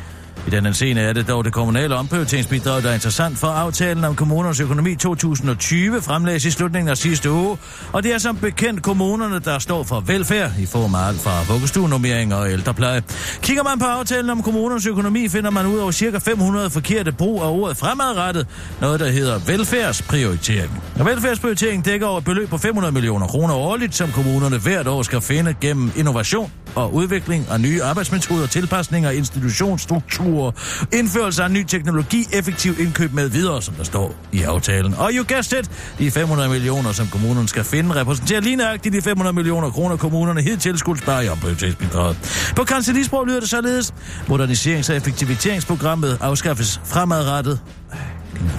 I denne scene er det dog det kommunale omprioriteringsbidrag, der er interessant for aftalen om kommunernes økonomi to tusind og tyve fremlægges i slutningen af sidste uge. Og det er som bekendt kommunerne, der står for velfærd i form af alt fra vuggestuenormeringer og ældrepleje. Kigger man på aftalen om kommunernes økonomi, finder man ud over ca. fem hundrede forkerte brug af ordet fremadrettet, noget der hedder velfærdsprioritering. Og velfærdsprioritering dækker over et beløb på fem hundrede millioner kroner årligt, som kommunerne hvert år skal finde gennem innovation og udvikling af nye arbejdsmetoder, tilpasninger, institutionsstruktur, indførelse af ny teknologi, effektiv indkøb med videre, som der står i aftalen. Og you guessed it, de fem hundrede millioner, som kommunerne skal finde, repræsenterer lige nøjagtigt de fem hundrede millioner kroner, kommunerne hidtil skulle spare i omprioriteringsbidraget. På kancellisprog lyder det således. Moderniserings- og effektiviteringsprogrammet afskaffes fremadrettet.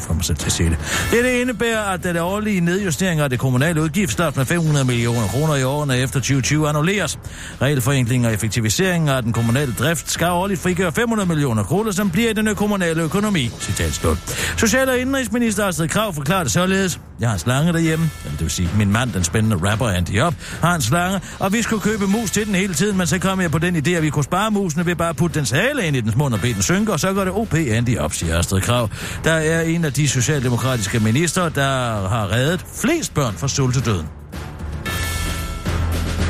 for mig selv til at sige det. Dette indebærer, at den årlige nedjustering af det kommunale udgiftsstop med fem hundrede millioner kroner i årene efter tyve tyve annulleres. Regelforenkling og effektivisering af den kommunale drift skal årligt frigøre fem hundrede millioner kroner, som bliver i den kommunale økonomi. Citat slut. Social- og indrigsminister Astrid Krag forklarer det således. Jeg har en slange derhjemme, det vil sige min mand, den spændende rapper AndyOp, har en slange, og vi skulle købe mus til den hele tiden, men så kom jeg på den idé, at vi kunne spare musene ved bare at putte dens hale ind i dens mund og bede den synke, og så går det O P AndyOp, siger Astrid Krag. Der er en af de socialdemokratiske minister, der har reddet flest børn fra sultedøden.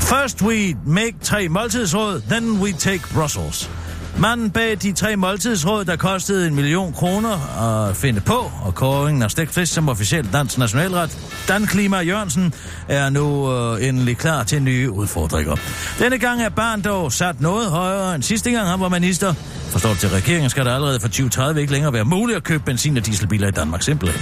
First we make tre måltidsråd, then we take Brussels. Manden bag de tre måltidsråd, der kostede en million kroner at finde på, og kåringen af stegt fisk som officiel dansk nationalret, Dan Klima Jørgensen, er nu øh, endelig klar til nye udfordringer. Denne gang er barn dog sat noget højere end sidste gang, han var minister. Forstået til regeringen skal der allerede fra tyve tredive ikke længere være muligt at købe benzin- og dieselbiler i Danmark simpelthen.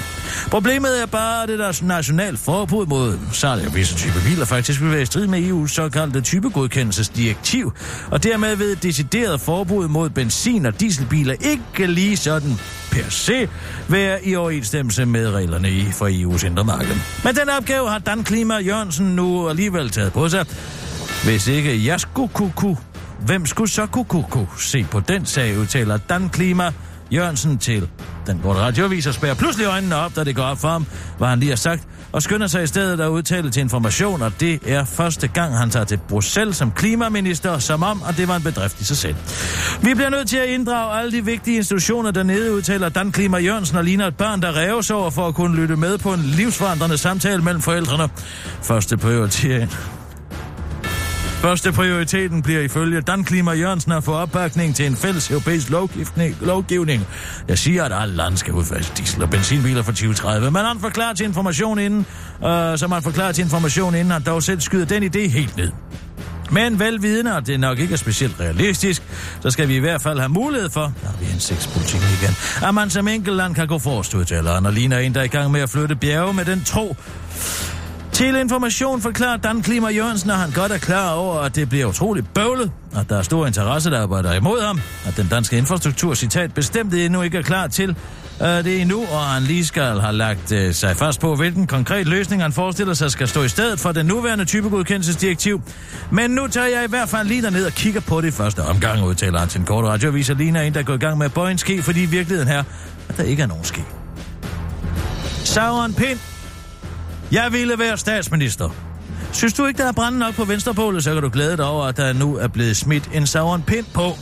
Problemet er bare, at det der nationalt forbud mod salg af visse type biler faktisk vil være i strid med E U's såkaldte typegodkendelsesdirektiv, og dermed ved et decideret forbud mod benzin- og dieselbiler ikke lige sådan per se være i overensstemmelse med reglerne for E U's indre marked. Men den opgave har Dan Klima Jørgensen nu alligevel taget på sig. Hvis ikke jeg skulle kunne kunne hvem skulle så kunne, kunne, kunne se på den sag, udtaler Dan Klima Jørgensen til den gode radioavis og spærer pludselig øjnene op, da det går op for ham, hvad han lige har sagt, og skynder sig i stedet at udtale til Information, og det er første gang, han tager til Bruxelles som klimaminister, som om, at det var en bedrift i sig selv. Vi bliver nødt til at inddrage alle de vigtige institutioner dernede, udtaler Dan Klima Jørgensen og ligner et barn, der ræves over for at kunne lytte med på en livsforandrende samtale mellem forældrene. Første prioritering... Første prioriteten bliver ifølge Dan Klima Jørgensen at få opbakning til en fælles europæisk lovgivning. Jeg siger, at alle lande skal udfase diesel- og benzinbiler fra tyve tredive, men han forklarer til information inden, øh, som han forklarer til information inden, han dog selv skyder den idé helt ned. Men velvidende, og det nok ikke er specielt realistisk, så skal vi i hvert fald have mulighed for, når vi er en sexpolitik igen, at man som enkelt land kan gå forrest, udtaler han, og ligner en, der er i gang med at flytte bjerge med den tro. Til Information forklarer Dan Klima Jørgensen, at han godt er klar over, at det bliver utroligt bøvlet, at der er stor interesse, der arbejder imod ham, at den danske infrastruktur, citat, bestemt endnu ikke er klar til øh, det endnu, og han lige skal have lagt øh, sig fast på, hvilken konkret løsning han forestiller sig skal stå i stedet for den nuværende typegodkendelsesdirektiv. Men nu tager jeg i hvert fald lige derned og kigger på det første omgang, udtaler han til en kort radioavis, og ligner en, der går i gang med at bøje en ske, fordi i virkeligheden her, at der ikke er nogen ske. Søren Pind. Jeg ville være statsminister. Synes du ikke, der er brændt nok på venstrepålet, så kan du glæde dig over, at der nu er blevet smidt en Søren Pind på,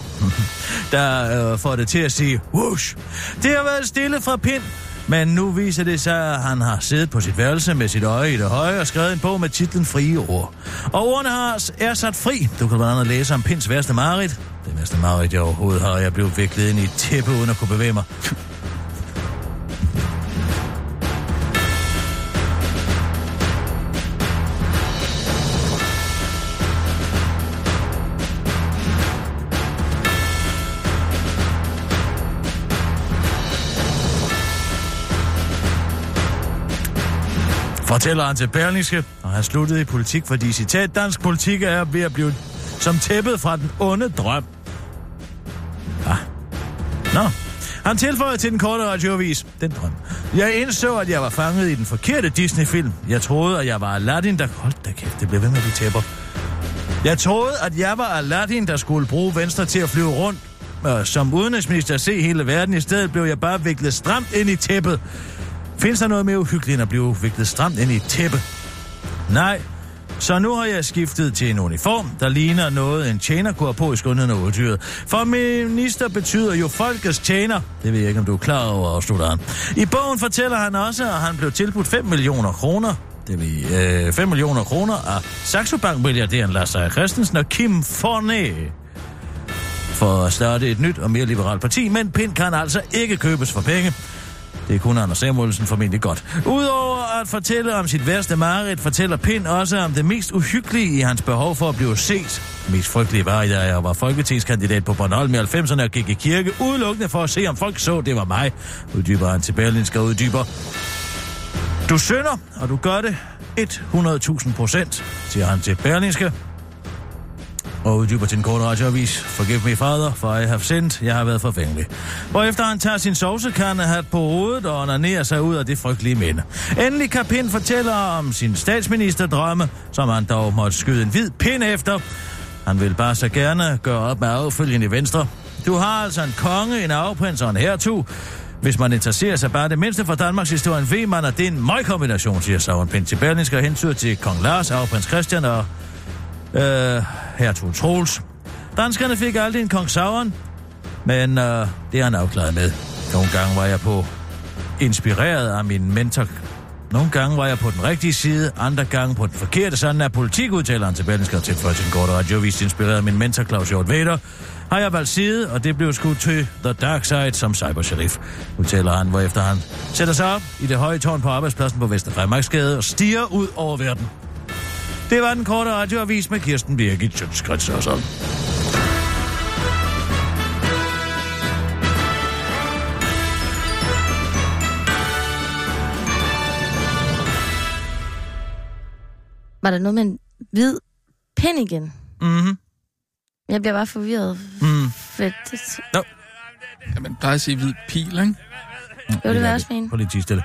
der øh, får det til at sige, whoosh. Det har været stille fra Pind, men nu viser det sig, at han har siddet på sit værelse med sit øje i det høje og skrevet en bog med titlen Frie Ord. Og ordene er sat fri. Du kan blandt andet læse om Pinds værste mareridt. Det værste mareridt, jeg overhovedet har, jeg blev viklet ind i et tæppe uden at kunne bevæge mig. Fortæller han til Berlingske, og han sluttede i politik, fordi citat, dansk politik er ved at blive som tæppet fra den onde drøm. Ah. Nå. Han tilføjede til den korte radioavis, den drøm. Jeg indså, at jeg var fanget i den forkerte Disney-film. Jeg troede, at jeg var Aladdin, der... Hold da kæft, det blev ved med de tæpper. Jeg troede, at jeg var Aladdin, der skulle bruge Venstre til at flyve rundt. Og som udenrigsminister se hele verden. I stedet blev jeg bare viklet stramt ind i tæppet. Findes der noget mere uhyggeligt end at blive viklet stramt ind i et tæppe? Nej. Så nu har jeg skiftet til en uniform, der ligner noget, en tjener går på i skønheden og uddyret. For minister betyder jo folkets tjener. Det ved jeg ikke, om du er klar over, afslutter han. I bogen fortæller han også, at han blev tilbudt fem millioner kroner. Det vil øh, fem millioner kroner af Saxo Bank-milliardæren Lasse Christensen og Kim Fornæ. For at starte et nyt og mere liberalt parti, men Pind kan altså ikke købes for penge. Det kunne Anders Samuelsen formentlig godt. Udover at fortælle om sit værste mareridt, fortæller Pind også om det mest uhyggelige i hans behov for at blive set. Det mest frygtelige var, at jeg var folketingskandidat på Bornholm i halvfemserne og gik i kirke, udelukkende for at se, om folk så, det var mig. Uddyber han til Berlingske og uddyber. Du synder, og du gør det hundrede tusind procent, siger han til Berlingske. og uddyber til en kort radioavis. Forgive mig, fader, for I have sendt. Jeg har været forfængelig. Hvorefter han tager sin sovsekandehat på hovedet og onanerer sig ud af det frygtelige minde. Endelig kan Pind fortæller om sin statsministerdrømme, som han dog måtte skyde en hvid pind efter. Han vil bare så gerne gøre op med affølgen i Venstre. Du har altså en konge, en arveprins og en hertug. Hvis man interesserer sig bare det mindste for Danmarks historien, ved man, at det er en møgkombination, siger Søren Pind til Berlingske og hensyder til kong Lars, arveprins Christian og øh, hertug Troels. Danskerne fik aldrig en kong Søren, men øh, det er han afklaret med. Nogle gange var jeg på inspireret af min mentor. Nogle gange var jeg på den rigtige side, andre gange på den forkerte. Sådan er politikudtaleren til Berlingske og tilføjer til en kort radioavis, inspireret af min mentor Claus Hjort Vader. Har jeg valgt side, og det blev skudt til The Dark Side som cybersheriff, udtaler han, hvorefter han sætter sig op i det høje tårn på arbejdspladsen på Vesterfremagsgade og stiger ud over verden. Det var den korte radioavis med Kirsten Birgit Schiøtz Kretz Hørsholm. Var der noget med en hvid pind igen? Mhm. Jeg bliver bare forvirret. Mm. Fedt. No. Jamen, plejer at sige hvid pil, ikke? Jo, det var også min. Prøv lige tige stille.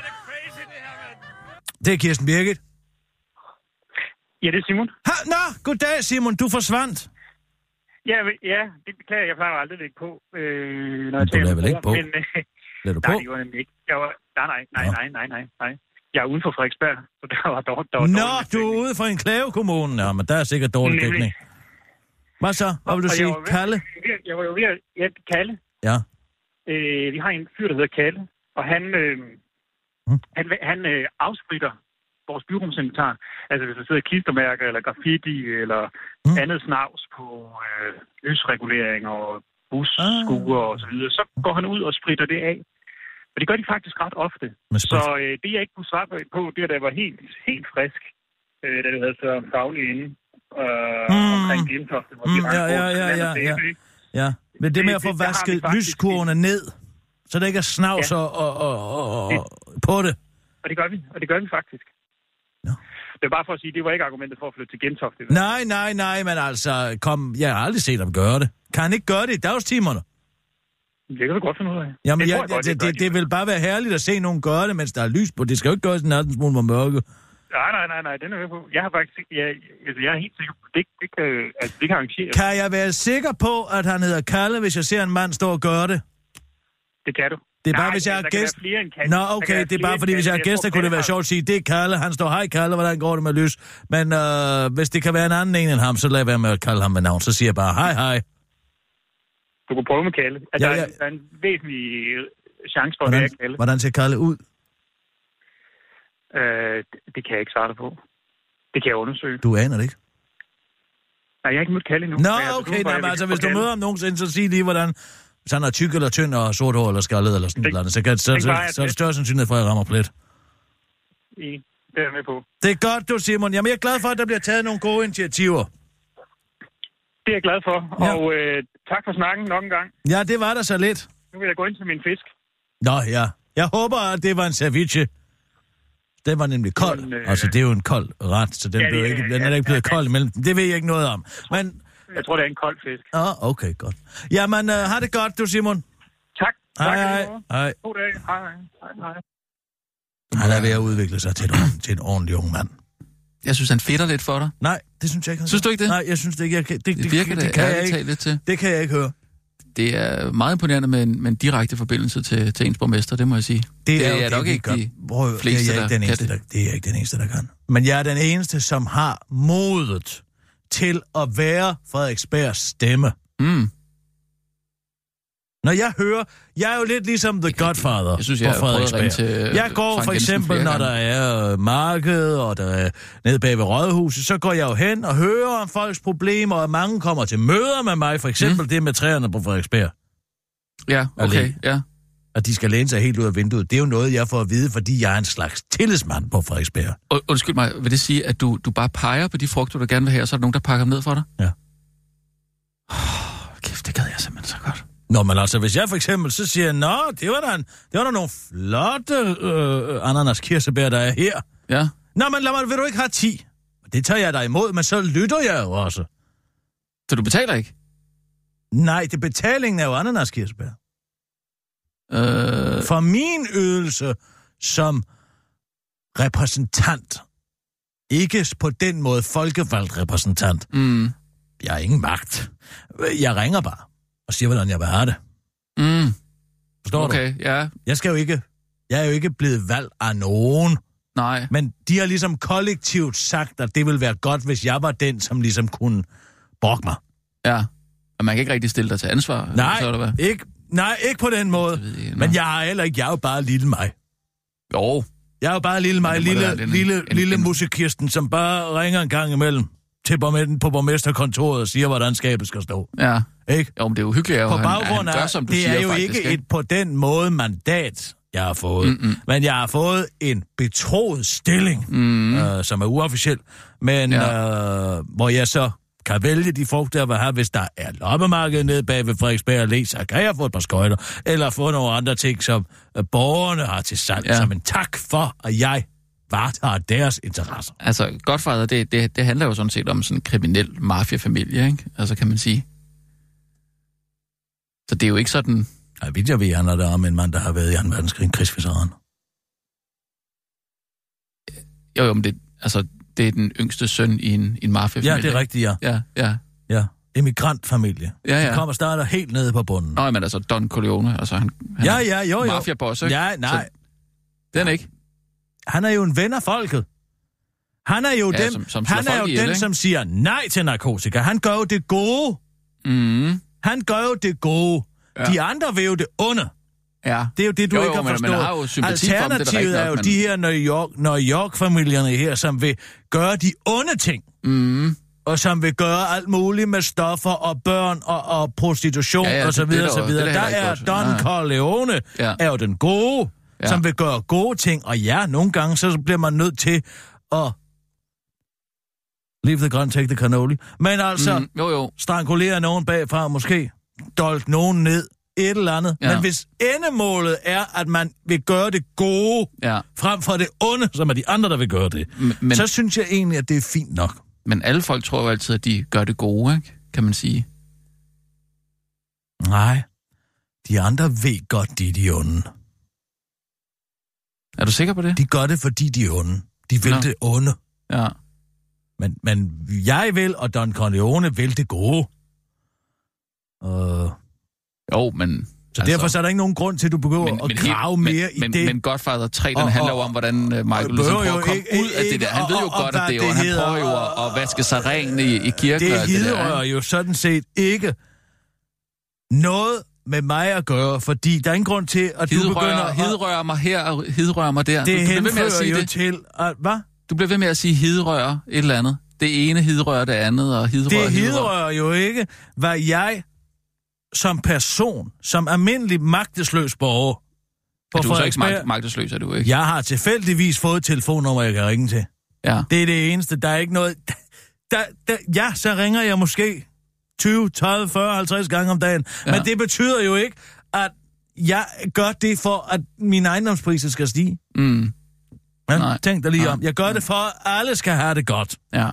Det er Kirsten Birgit. Ja, det er Simon. Ha, nå, goddag Simon, du forsvandt. Ja, ja det beklager jeg. Plejer aldrig at lægge på. Øh, når jeg du lader vel ikke på? Men, øh, lader du nej, på? Det var nemlig ikke. Jeg var, nej, nej, nej, nej, nej, nej, nej. Jeg er ude for Frederiksberg, så der var dårlig dækning. Nå, du er ude for en klavekommune. Ja, men der er sikkert dårlig dækning. Hvad så? Hvad vil du og sige? Ved, Kalle? Jeg var jo ved at... Ja, Kalle. Ja. Øh, vi har en fyr, der hedder Kalle, og han, øh, mm. han, han øh, afspritter vores byrumsinventar. Altså, hvis der sidder klistermærker, eller graffiti, eller mm. andet snavs på øh, løsregulering og busskuer ah. og så videre, så går han ud og spritter det af. Og det gør de faktisk ret ofte. Så øh, det, jeg ikke kunne svare på, det var, da jeg var helt, helt frisk, øh, da det havde så fagligt inde. Øh, mm. omkring Gentofte, hvor mm. vi har ja, ja, ja, ja, ja, ja. Men det, det med at få det, vasket lyskurvene ned, så der ikke er snavs ja. og, og, og, og det. på det. Og det gør vi, og det gør vi faktisk. Ja. Det var bare for at sige, det var ikke argumentet for at flytte til Gentofte. Nej, nej, nej, men altså, kom, jeg har aldrig set dem gøre det. Kan han ikke gøre det i dagstimerne? Det kan vi godt finde ud af. Jamen, jeg, jeg, godt, det, det, det, det vil bare være herligt at se nogen gøre det, mens der er lys på. Det skal jo ikke gøres i natten, hvor man mørke. Nej, nej, nej, nej, den er jeg på. Jeg har faktisk, jeg, altså, jeg er helt sikker på, det, det kan, altså, det kan arrangere. Kan jeg være sikker på, at han hedder Kalle, hvis jeg ser en mand stå og gøre det? Det kan du. Det er bare, nej, hvis jeg er gæst. Nå, okay, det er bare, fordi hvis jeg er gæst, der kunne det være sjovt at sige, det er Kalle, han står, hej Kalle, hvordan går det med lys? Men øh, hvis det kan være en anden en end ham, så lad være med at kalde ham med navn. Så siger jeg bare, hej, hej. Du kunne prøve med Kalle. Altså, ja, ja. Der, er en, der er en væsentlig chance for, hvordan, at være Kalle. Hvordan ser Kalle ud? Øh, det kan jeg ikke svare dig på. Det kan jeg undersøge. Du aner det ikke? Nej, jeg har ikke mødt Kalle endnu. Nå, okay, nej, men altså, hvis du møder ham nogensinde, så sig lige, hvordan... Hvis han er tyk eller tynd og sort hår eller skaldet eller sådan det, noget, så, kan, så, det, så, så, så er det større sandsynlighed for, at jeg rammer plet. I, det er med på. Det er godt, du Simon. Jamen, jeg er glad for, at der bliver taget nogle gode initiativer. Det er jeg glad for, ja. og øh, tak for snakken nok en gang. Ja, det var der så lidt. Nu vil jeg gå ind til min fisk. Nå, ja. Jeg håber, at det var en ceviche. Den var nemlig kold. Den, øh... Altså, det er jo en kold ret, så den, ja, det, blev ikke, den er ja, ikke blevet ja, kold imellem. Det ved jeg ikke noget om. Men... Jeg tror, det er en kold fisk. Ah, okay, godt. Jamen, øh, har det godt, du, Simon. Tak. Hej, hej. Hej. God dag. Hej, hej. Han er ved at udvikle sig til, til en ordentlig ung mand. Jeg synes, han fedter lidt for dig. Nej, det synes jeg ikke. Synes du ikke det? Nej, jeg synes det ikke. Jeg kan, det, det, det virker det, det kan jeg ikke. Lidt til. Det kan jeg ikke høre. Det er meget imponerende med en, med en direkte forbindelse til, til ens borgmester, det må jeg sige. Det er, det er, jo, er det nok ikke de Brøv, fleste, det er der, eneste, der, det er ikke den eneste, der kan. Men jeg er den eneste, som har modet til at være Frederiksbergs stemme. Mm. Når jeg hører... Jeg er jo lidt ligesom The Godfather jeg synes, jeg på Frederiksberg. Til, øh, jeg går for eksempel, når der er marked, og der er nede bag ved Rådhuset, så går jeg jo hen og hører om folks problemer, og mange kommer til møder med mig, for eksempel mm. det med træerne på Frederiksberg. Ja, okay, ja. At de skal læne sig helt ud af vinduet. Det er jo noget, jeg får at vide, fordi jeg er en slags tillidsmand på Frederiksberg. Og, undskyld mig, vil det sige, at du, du bare peger på de frugter, du gerne vil have, og så er der nogen, der pakker dem ned for dig? Ja. Oh, kæft, det gad jeg simpelthen så godt. Nå, men altså, hvis jeg for eksempel så siger, nå, det var der, en, det var der nogle flotte øh, ananas kirsebær, der er her. Ja. Nå, men lad mig, vil du ikke have ti? Det tager jeg dig imod, men så lytter jeg jo også. Så du betaler ikke? Nej, det betalingen er jo ananas, Kirsten. Øh... For min ydelse som repræsentant, ikke på den måde folkevalgt repræsentant, mm. jeg har ingen magt. Jeg ringer bare og siger, hvordan jeg vil have det. Mm. Forstår okay, du? Ja. Jeg skal jo ikke... Jeg er jo ikke blevet valgt af nogen. Nej. Men de har ligesom kollektivt sagt, at det ville være godt, hvis jeg var den, som ligesom kunne brokke mig. Ja. Og man kan ikke rigtig stille dig til ansvar. Nej, så det ikke, nej ikke på den måde. Jeg ikke, men jeg har heller ikke... Jeg er jo bare lille mig. Jo. Jeg er jo bare lille mig. Lille, en, lille, en, lille en, musikkirsten, som bare ringer en gang imellem til på borgmesterkontoret og siger, hvordan skabet skal stå. Ja. Ikke? Jo, men det er jo hyggeligt, at han gør, som du det siger, det er jo faktisk, ikke et på den måde mandat, jeg har fået. Mm-mm. Men jeg har fået en betroet stilling, mm. øh, som er uofficiel, men ja. øh, hvor jeg så kan vælge de folk, der vil have, hvis der er loppemarkedet nede bag ved Frederiksberg og Læs, så kan jeg få et par skøjter, eller få nogle andre ting, som borgerne har til salg, ja. Som en tak for, at jeg varetager deres interesser. Altså, Godfather, det, det, det handler jo sådan set om sådan en kriminel mafiafamilie, ikke? Altså, kan man sige. Så det er jo ikke sådan... Jeg ved, jeg ved, handler det om en mand, der har været i anden verdenskrig, en krigsveteran. Jo, jo, men det, altså, det er den yngste søn i en, en mafiafamilie. Ja, det er rigtigt, ja. Ja, ja. Ja, emigrantfamilie. Ja, ja. Så kommer og starter helt nede på bunden. Nå, men altså Don Corleone, altså han, han ja, ja, jo, jo. Mafiaboss, ikke? Ja, nej. Så, den ikke. Han er jo en ven af folket. Han er jo ja, den, som, som, han er jo ihjel, den ikke? Som siger nej til narkotika. Han gør jo det gode. Mm. Han gør jo det gode. Ja. De andre vil jo det onde. Ja. Det er jo det, du jo, jo, ikke har forstået. Man har jo sympati for dem, det er rigtigt. Alternativet er jo men... de her New York, New York-familierne her, som vil gøre de onde ting. Mm. Og som vil gøre alt muligt med stoffer og børn og, og prostitution ja, ja, og så videre, så videre. Det, det er der er Don ja. Corleone ja. Er jo den gode, ja. Som vil gøre gode ting. Og ja, nogle gange så bliver man nødt til at... Leave the ground, take the cannoli. Men altså, mm. jo, jo. Strangulere nogen bagfra måske. Dolt nogen ned, et eller andet. Ja. Men hvis endemålet er, at man vil gøre det gode, ja. Frem for det onde, som er de andre, der vil gøre det, men, så synes jeg egentlig, at det er fint nok. Men alle folk tror jo altid, at de gør det gode, ikke? Kan man sige. Nej, de andre ved godt, de er de onde. Er du sikker på det? De gør det, fordi de er onde. De vil Nå. Det onde. Ja. Men, men jeg vil, og Don Corleone vil det gode. Uh... Jo, men... Så altså... derfor så er der ikke nogen grund til, at du begynder men, at men, grave men, mere men, i det. Men Godfather tre, den og, handler jo om, hvordan Michael Lutzen prøver at komme ikke, ud af ikke, det der. Han og, ved jo og, godt, og, at det, det er han prøver jo at, at vaske sig ren i, i kirken. Det hedder jo sådan set ikke noget med mig at gøre, fordi der er ingen grund til, at hidrører, du begynder at... Hidrører mig her og hidrører mig der. Det du, du henfører jo det. Til... At, hvad? Du bliver ved med at sige hidrører et eller andet. Det ene hidrører det andet, og hidrører... Det hidrører jo ikke, hvad jeg... som person, som almindelig magtesløs borger... Er du så ikke mag- magtesløs, er du ikke? Jeg har tilfældigvis fået et telefonnummer, jeg kan ringe til. Ja. Det er det eneste. Der er ikke noget... Der, der, ja, så ringer jeg måske tyve, tredive, fyrre, halvtreds gange om dagen. Ja. Men det betyder jo ikke, at jeg gør det for, at mine ejendomspriser skal stige. Mm. Ja, nej. Tænk dig lige nej. Om. Jeg gør det for, at alle skal have det godt. Ja.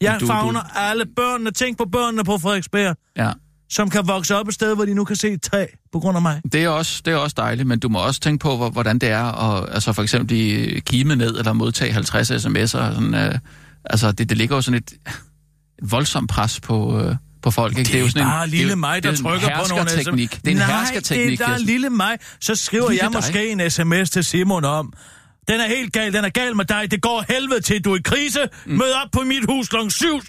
Jeg favner du... alle børnene. Tænk på børnene på Frederiksberg. Ja. Som kan vokse op et sted, hvor de nu kan se et træ på grund af mig. Det er også, det er også dejligt, men du må også tænke på, hvordan det er at altså for eksempel blive kimet ned eller modtage halvtreds sms'er. Sådan, øh, altså, det, det ligger jo sådan et, et voldsomt pres på, øh, på folk. Det, ikke? Det er jo sådan bare en, lille det, mig, der det trykker på nogle sms. Det er en Nej, herskerteknik. Nej, det er lille mig. Så skriver lille jeg måske dig. En sms til Simon om, den er helt gal, den er gal med dig. Det går helvede til, du er i krise. Mm. Mød op på mit hus klokken syv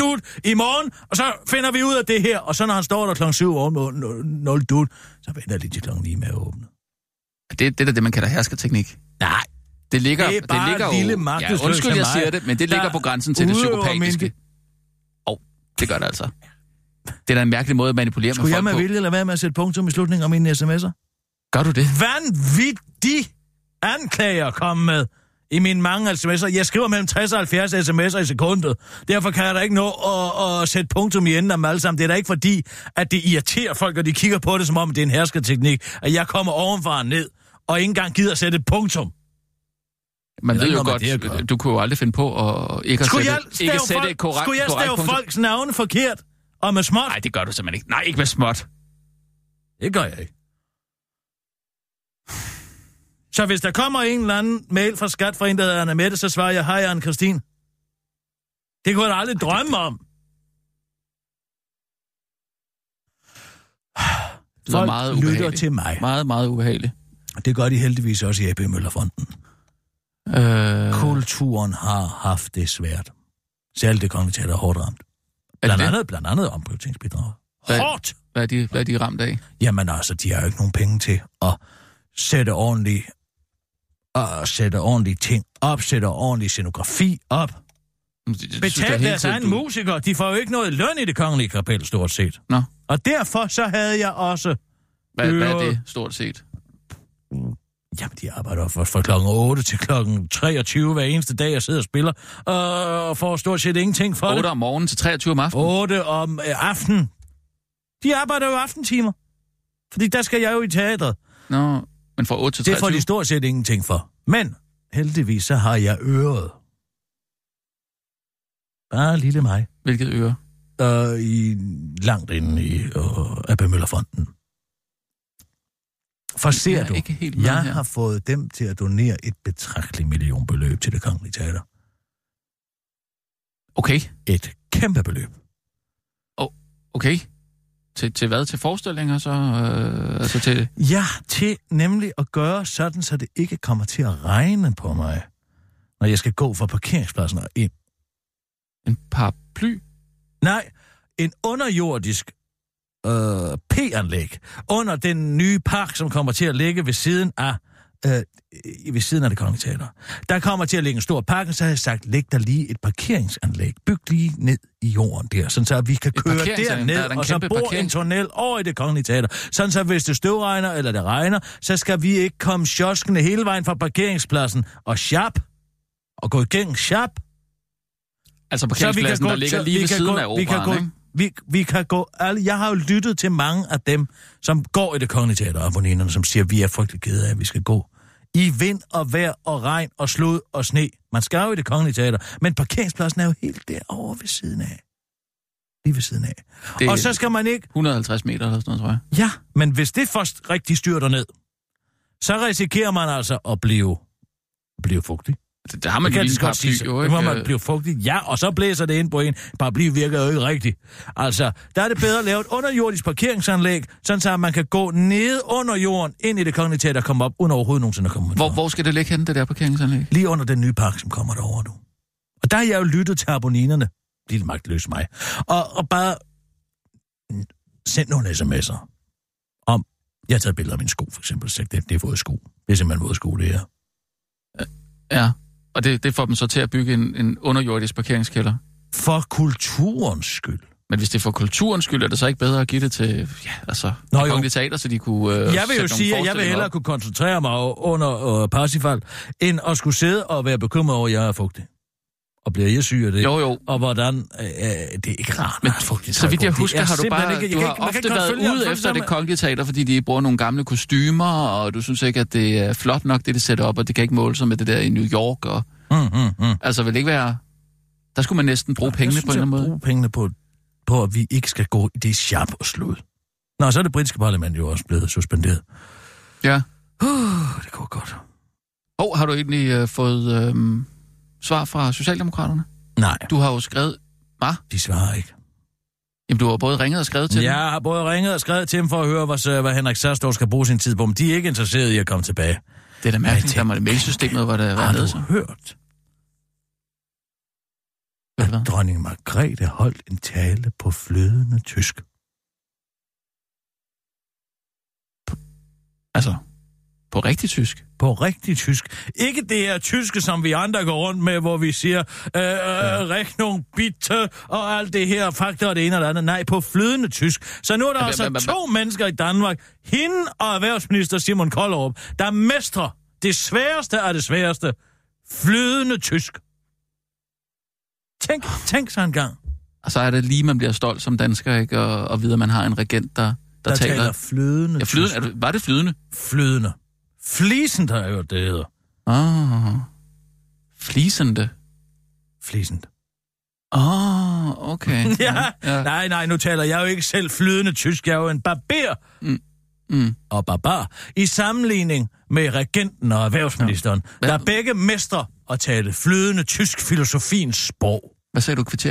dut i morgen, og så finder vi ud af det her. Og så når han står der klokken syv nul dut, så venter jeg lige til klokken ni med at åbne. Det, det er det, man kalder herskerteknik. Nej. Det ligger, det er bare det ligger en lille magtesløs. Ja, undskyld, jeg siger det, men det ligger på grænsen til det psykopatiske. Åh, min... oh, det gør det altså. Det er da en mærkelig måde at manipulere Skulle med folk på. Skulle jeg med vilje eller være med at sætte punktum i slutningen af mine sms'er? Gør du det? Vanvittigt! Anklager komme med i mine mange sms'er. Jeg skriver mellem tres og halvfjerds sms'er i sekundet. Derfor kan jeg da ikke nå at, at sætte punktum i enden af dem alle sammen. Det er da ikke fordi, at det irriterer folk, og de kigger på det, som om det er en herskerteknik, at jeg kommer ovenfra ned, og ikke engang gider at sætte et punktum. Man ved jo noget, godt, det, jeg du kunne jo aldrig finde på at ikke at sætte, jeg, ikke sætte folk, et korrekt punktum. Skulle jeg stave punktum? Folks navne forkert? Og med småt? Nej, det gør du simpelthen ikke. Nej, ikke med småt. Det gør jeg ikke. Så hvis der kommer en eller anden mail fra skat fra en, der hedder Anna Mette, så svarer jeg, hej, Anne Christine. Det kunne jeg aldrig Ej, drømme det... om. Det folk meget lytter til mig. Meget, meget ubehageligt. Det gør de heldigvis også i A B Møllerfonden. Øh... Kulturen har haft det svært. Særligt det konverterede er hårdt ramt. Blandt andet, blandt andet omprioriteringsbidrag. Hårdt! Hvad er, de, hvad er de ramt af? Jamen altså, de har jo ikke nogen penge til at sætte ordentlige, at sætte ordentlige ting op, sætte ordentlig scenografi op. Betalt deres egen musikere, de får jo ikke noget løn i Det Kongelige Kapel, stort set. Nå. Og derfor så havde jeg også... Hvad, hvad er det, stort set? Jamen, de arbejder fra, fra klokken otte til klokken treogtyve hver eneste dag, jeg sidder og spiller, og får stort set ingenting for det. otte om morgenen til treogtyve om aftenen? otte om øh, aftenen. De arbejder jo aftentimer, fordi der skal jeg jo i teatret. Nå, men fra otte til treogtyve? Det får de stort set ingenting for. Men heldigvis så har jeg øret. Bare lille mig. Hvilket øre? Øh, i, langt inde i øh, A B Møllerfonden. For ser du, jeg har fået dem til at donere et betragteligt millionbeløb til Det Kongelige Teater. Okay. Et kæmpe beløb. Oh, okay. Til, til hvad? Til forestillinger så? Øh, altså til... Ja, til nemlig at gøre sådan, så det ikke kommer til at regne på mig, når jeg skal gå fra parkeringspladsen og ind. En paraply? Nej, en underjordisk øh, P-anlæg under den nye park, som kommer til at ligge ved siden af, øh, ved siden af Det Kongelige Teater. Der kommer til at ligge en stor park, så har jeg sagt, læg der lige et parkeringsanlæg. Byg lige ned i jorden der, sådan så vi kan et køre derned, der og så bor en tunnel over i Det Kongelige Teater. Sådan så hvis det støvregner eller det regner, så skal vi ikke komme sjoskende hele vejen fra parkeringspladsen og shop, og gå igennem shop. Altså parkeringspladsen, der ligger lige ved siden af operaen, ikke? Vi, vi kan gå alle... Jeg har jo lyttet til mange af dem, som går i Det Kongelige Teater, abonnenterne, som siger, vi er frygtelig kede af, at vi skal gå i vind og vejr og regn og slud og sne. Man skal jo i Det Kongelige Teater, men parkeringspladsen er jo helt derovre ved siden af. Lige ved siden af. Det og så skal man ikke... et hundrede og halvtreds meter eller sådan noget, tror jeg. Ja, men hvis det først rigtig styrter ned, så risikerer man altså at blive, blive fugtig. Det, det har man det lige en paraply, sig, jo ikke? Det må man blive fugtig. Ja, og så blæser det ind på en. Paraply virker jo ikke rigtigt. Altså, der er det bedre at lave et underjordisk parkeringsanlæg, sådan så man kan gå ned under jorden, ind i Det Kongelige Teater og komme op, uden overhovedet nogensinde at komme. Hvor, hvor skal det ligge henne, det der parkeringsanlæg? Lige under den nye park, som kommer derovre nu. Og der har jeg jo lyttet til aboninerne. Lille magtløs mig. Og, og bare send nogle sms'er om... Jeg har taget billeder af mine sko, for eksempel. Så det, det er fået sko. Det er simpelthen fået sko, det her. Ja. Og det, det får dem så til at bygge en, en underjordisk parkeringskælder? For kulturens skyld. Men hvis det er for kulturens skyld, er det så ikke bedre at give det til, ja, altså, Kongelige Teater, så de kunne øh, jeg vil jo sige, at jeg vil hellere op. kunne koncentrere mig under øh, Parsifal, end at skulle sidde og være bekymret over, at jeg er fugtig. Og bliver jeg syg af det? Jo, jo. Og hvordan... Øh, det er ikke rart, men fugtigt. Så vidt jeg husker, har du bare... Ikke, du har ikke, ofte været ude efter Det Kongelige Teater, fordi de bruger nogle gamle kostymer, og du synes ikke, at det er flot nok, det de sætter op, og det kan ikke måle sig med det der i New York. Og, mm, mm, mm. Altså, vil det ikke være... Der skulle man næsten bruge ja, pengene synes, på en eller anden måde. bruge pengene på, på, at vi ikke skal gå i det sjab og slud. Nå, så er det britiske parlament jo også blevet suspenderet. Ja. Uh, det går godt. Åh, oh, har du egentlig øh, fået... Øh, Svar fra Socialdemokraterne? Nej. Du har jo skrevet... Hvad? De svarer ikke. Jamen, du har både ringet og skrevet til Jeg dem. Jeg har både ringet og skrevet til dem for at høre, hvad, hvad Henrik Sarsdorff skal bruge sin tid på. Men de er ikke interesserede i at komme tilbage. Det er da mærkeligt, der var det mailsystemet, hvor der var nede sig. Har du hørt? Hvad, hvad? Dronning Margrethe holdt en tale på flydende tysk. På... Altså... På rigtig tysk? På rigtig tysk. Ikke det her tyske, som vi andre går rundt med, hvor vi siger, øh, øh, ja. Rechnung, bitte, og alt det her, fakta og det ene og det andet. Nej, på flydende tysk. Så nu er der altså to mennesker i Danmark, hende og erhvervsminister Simon Kollerup, der mestrer det sværeste af det sværeste, flydende tysk. Tænk, tænk så en gang. Og så er det lige, man bliver stolt som dansker, ikke? Og, og videre, man har en regent, der, der, der taler... Der taler flydende, ja, flydende tysk. Er det, var det flydende? Flydende. Flisende har jeg hørt, det hedder. Ah, flisende. Flisende. Åh, oh, okay. ja. ja, nej, nej, nu taler jeg jo ikke selv flydende tysk, jeg er jo en barber. Mm. Mm. Og barbar. I sammenligning med regenten og erhvervsministeren, ja. der er begge mestre at tale flydende tysk filosofiens sprog. Hvad sagde du, kvarter?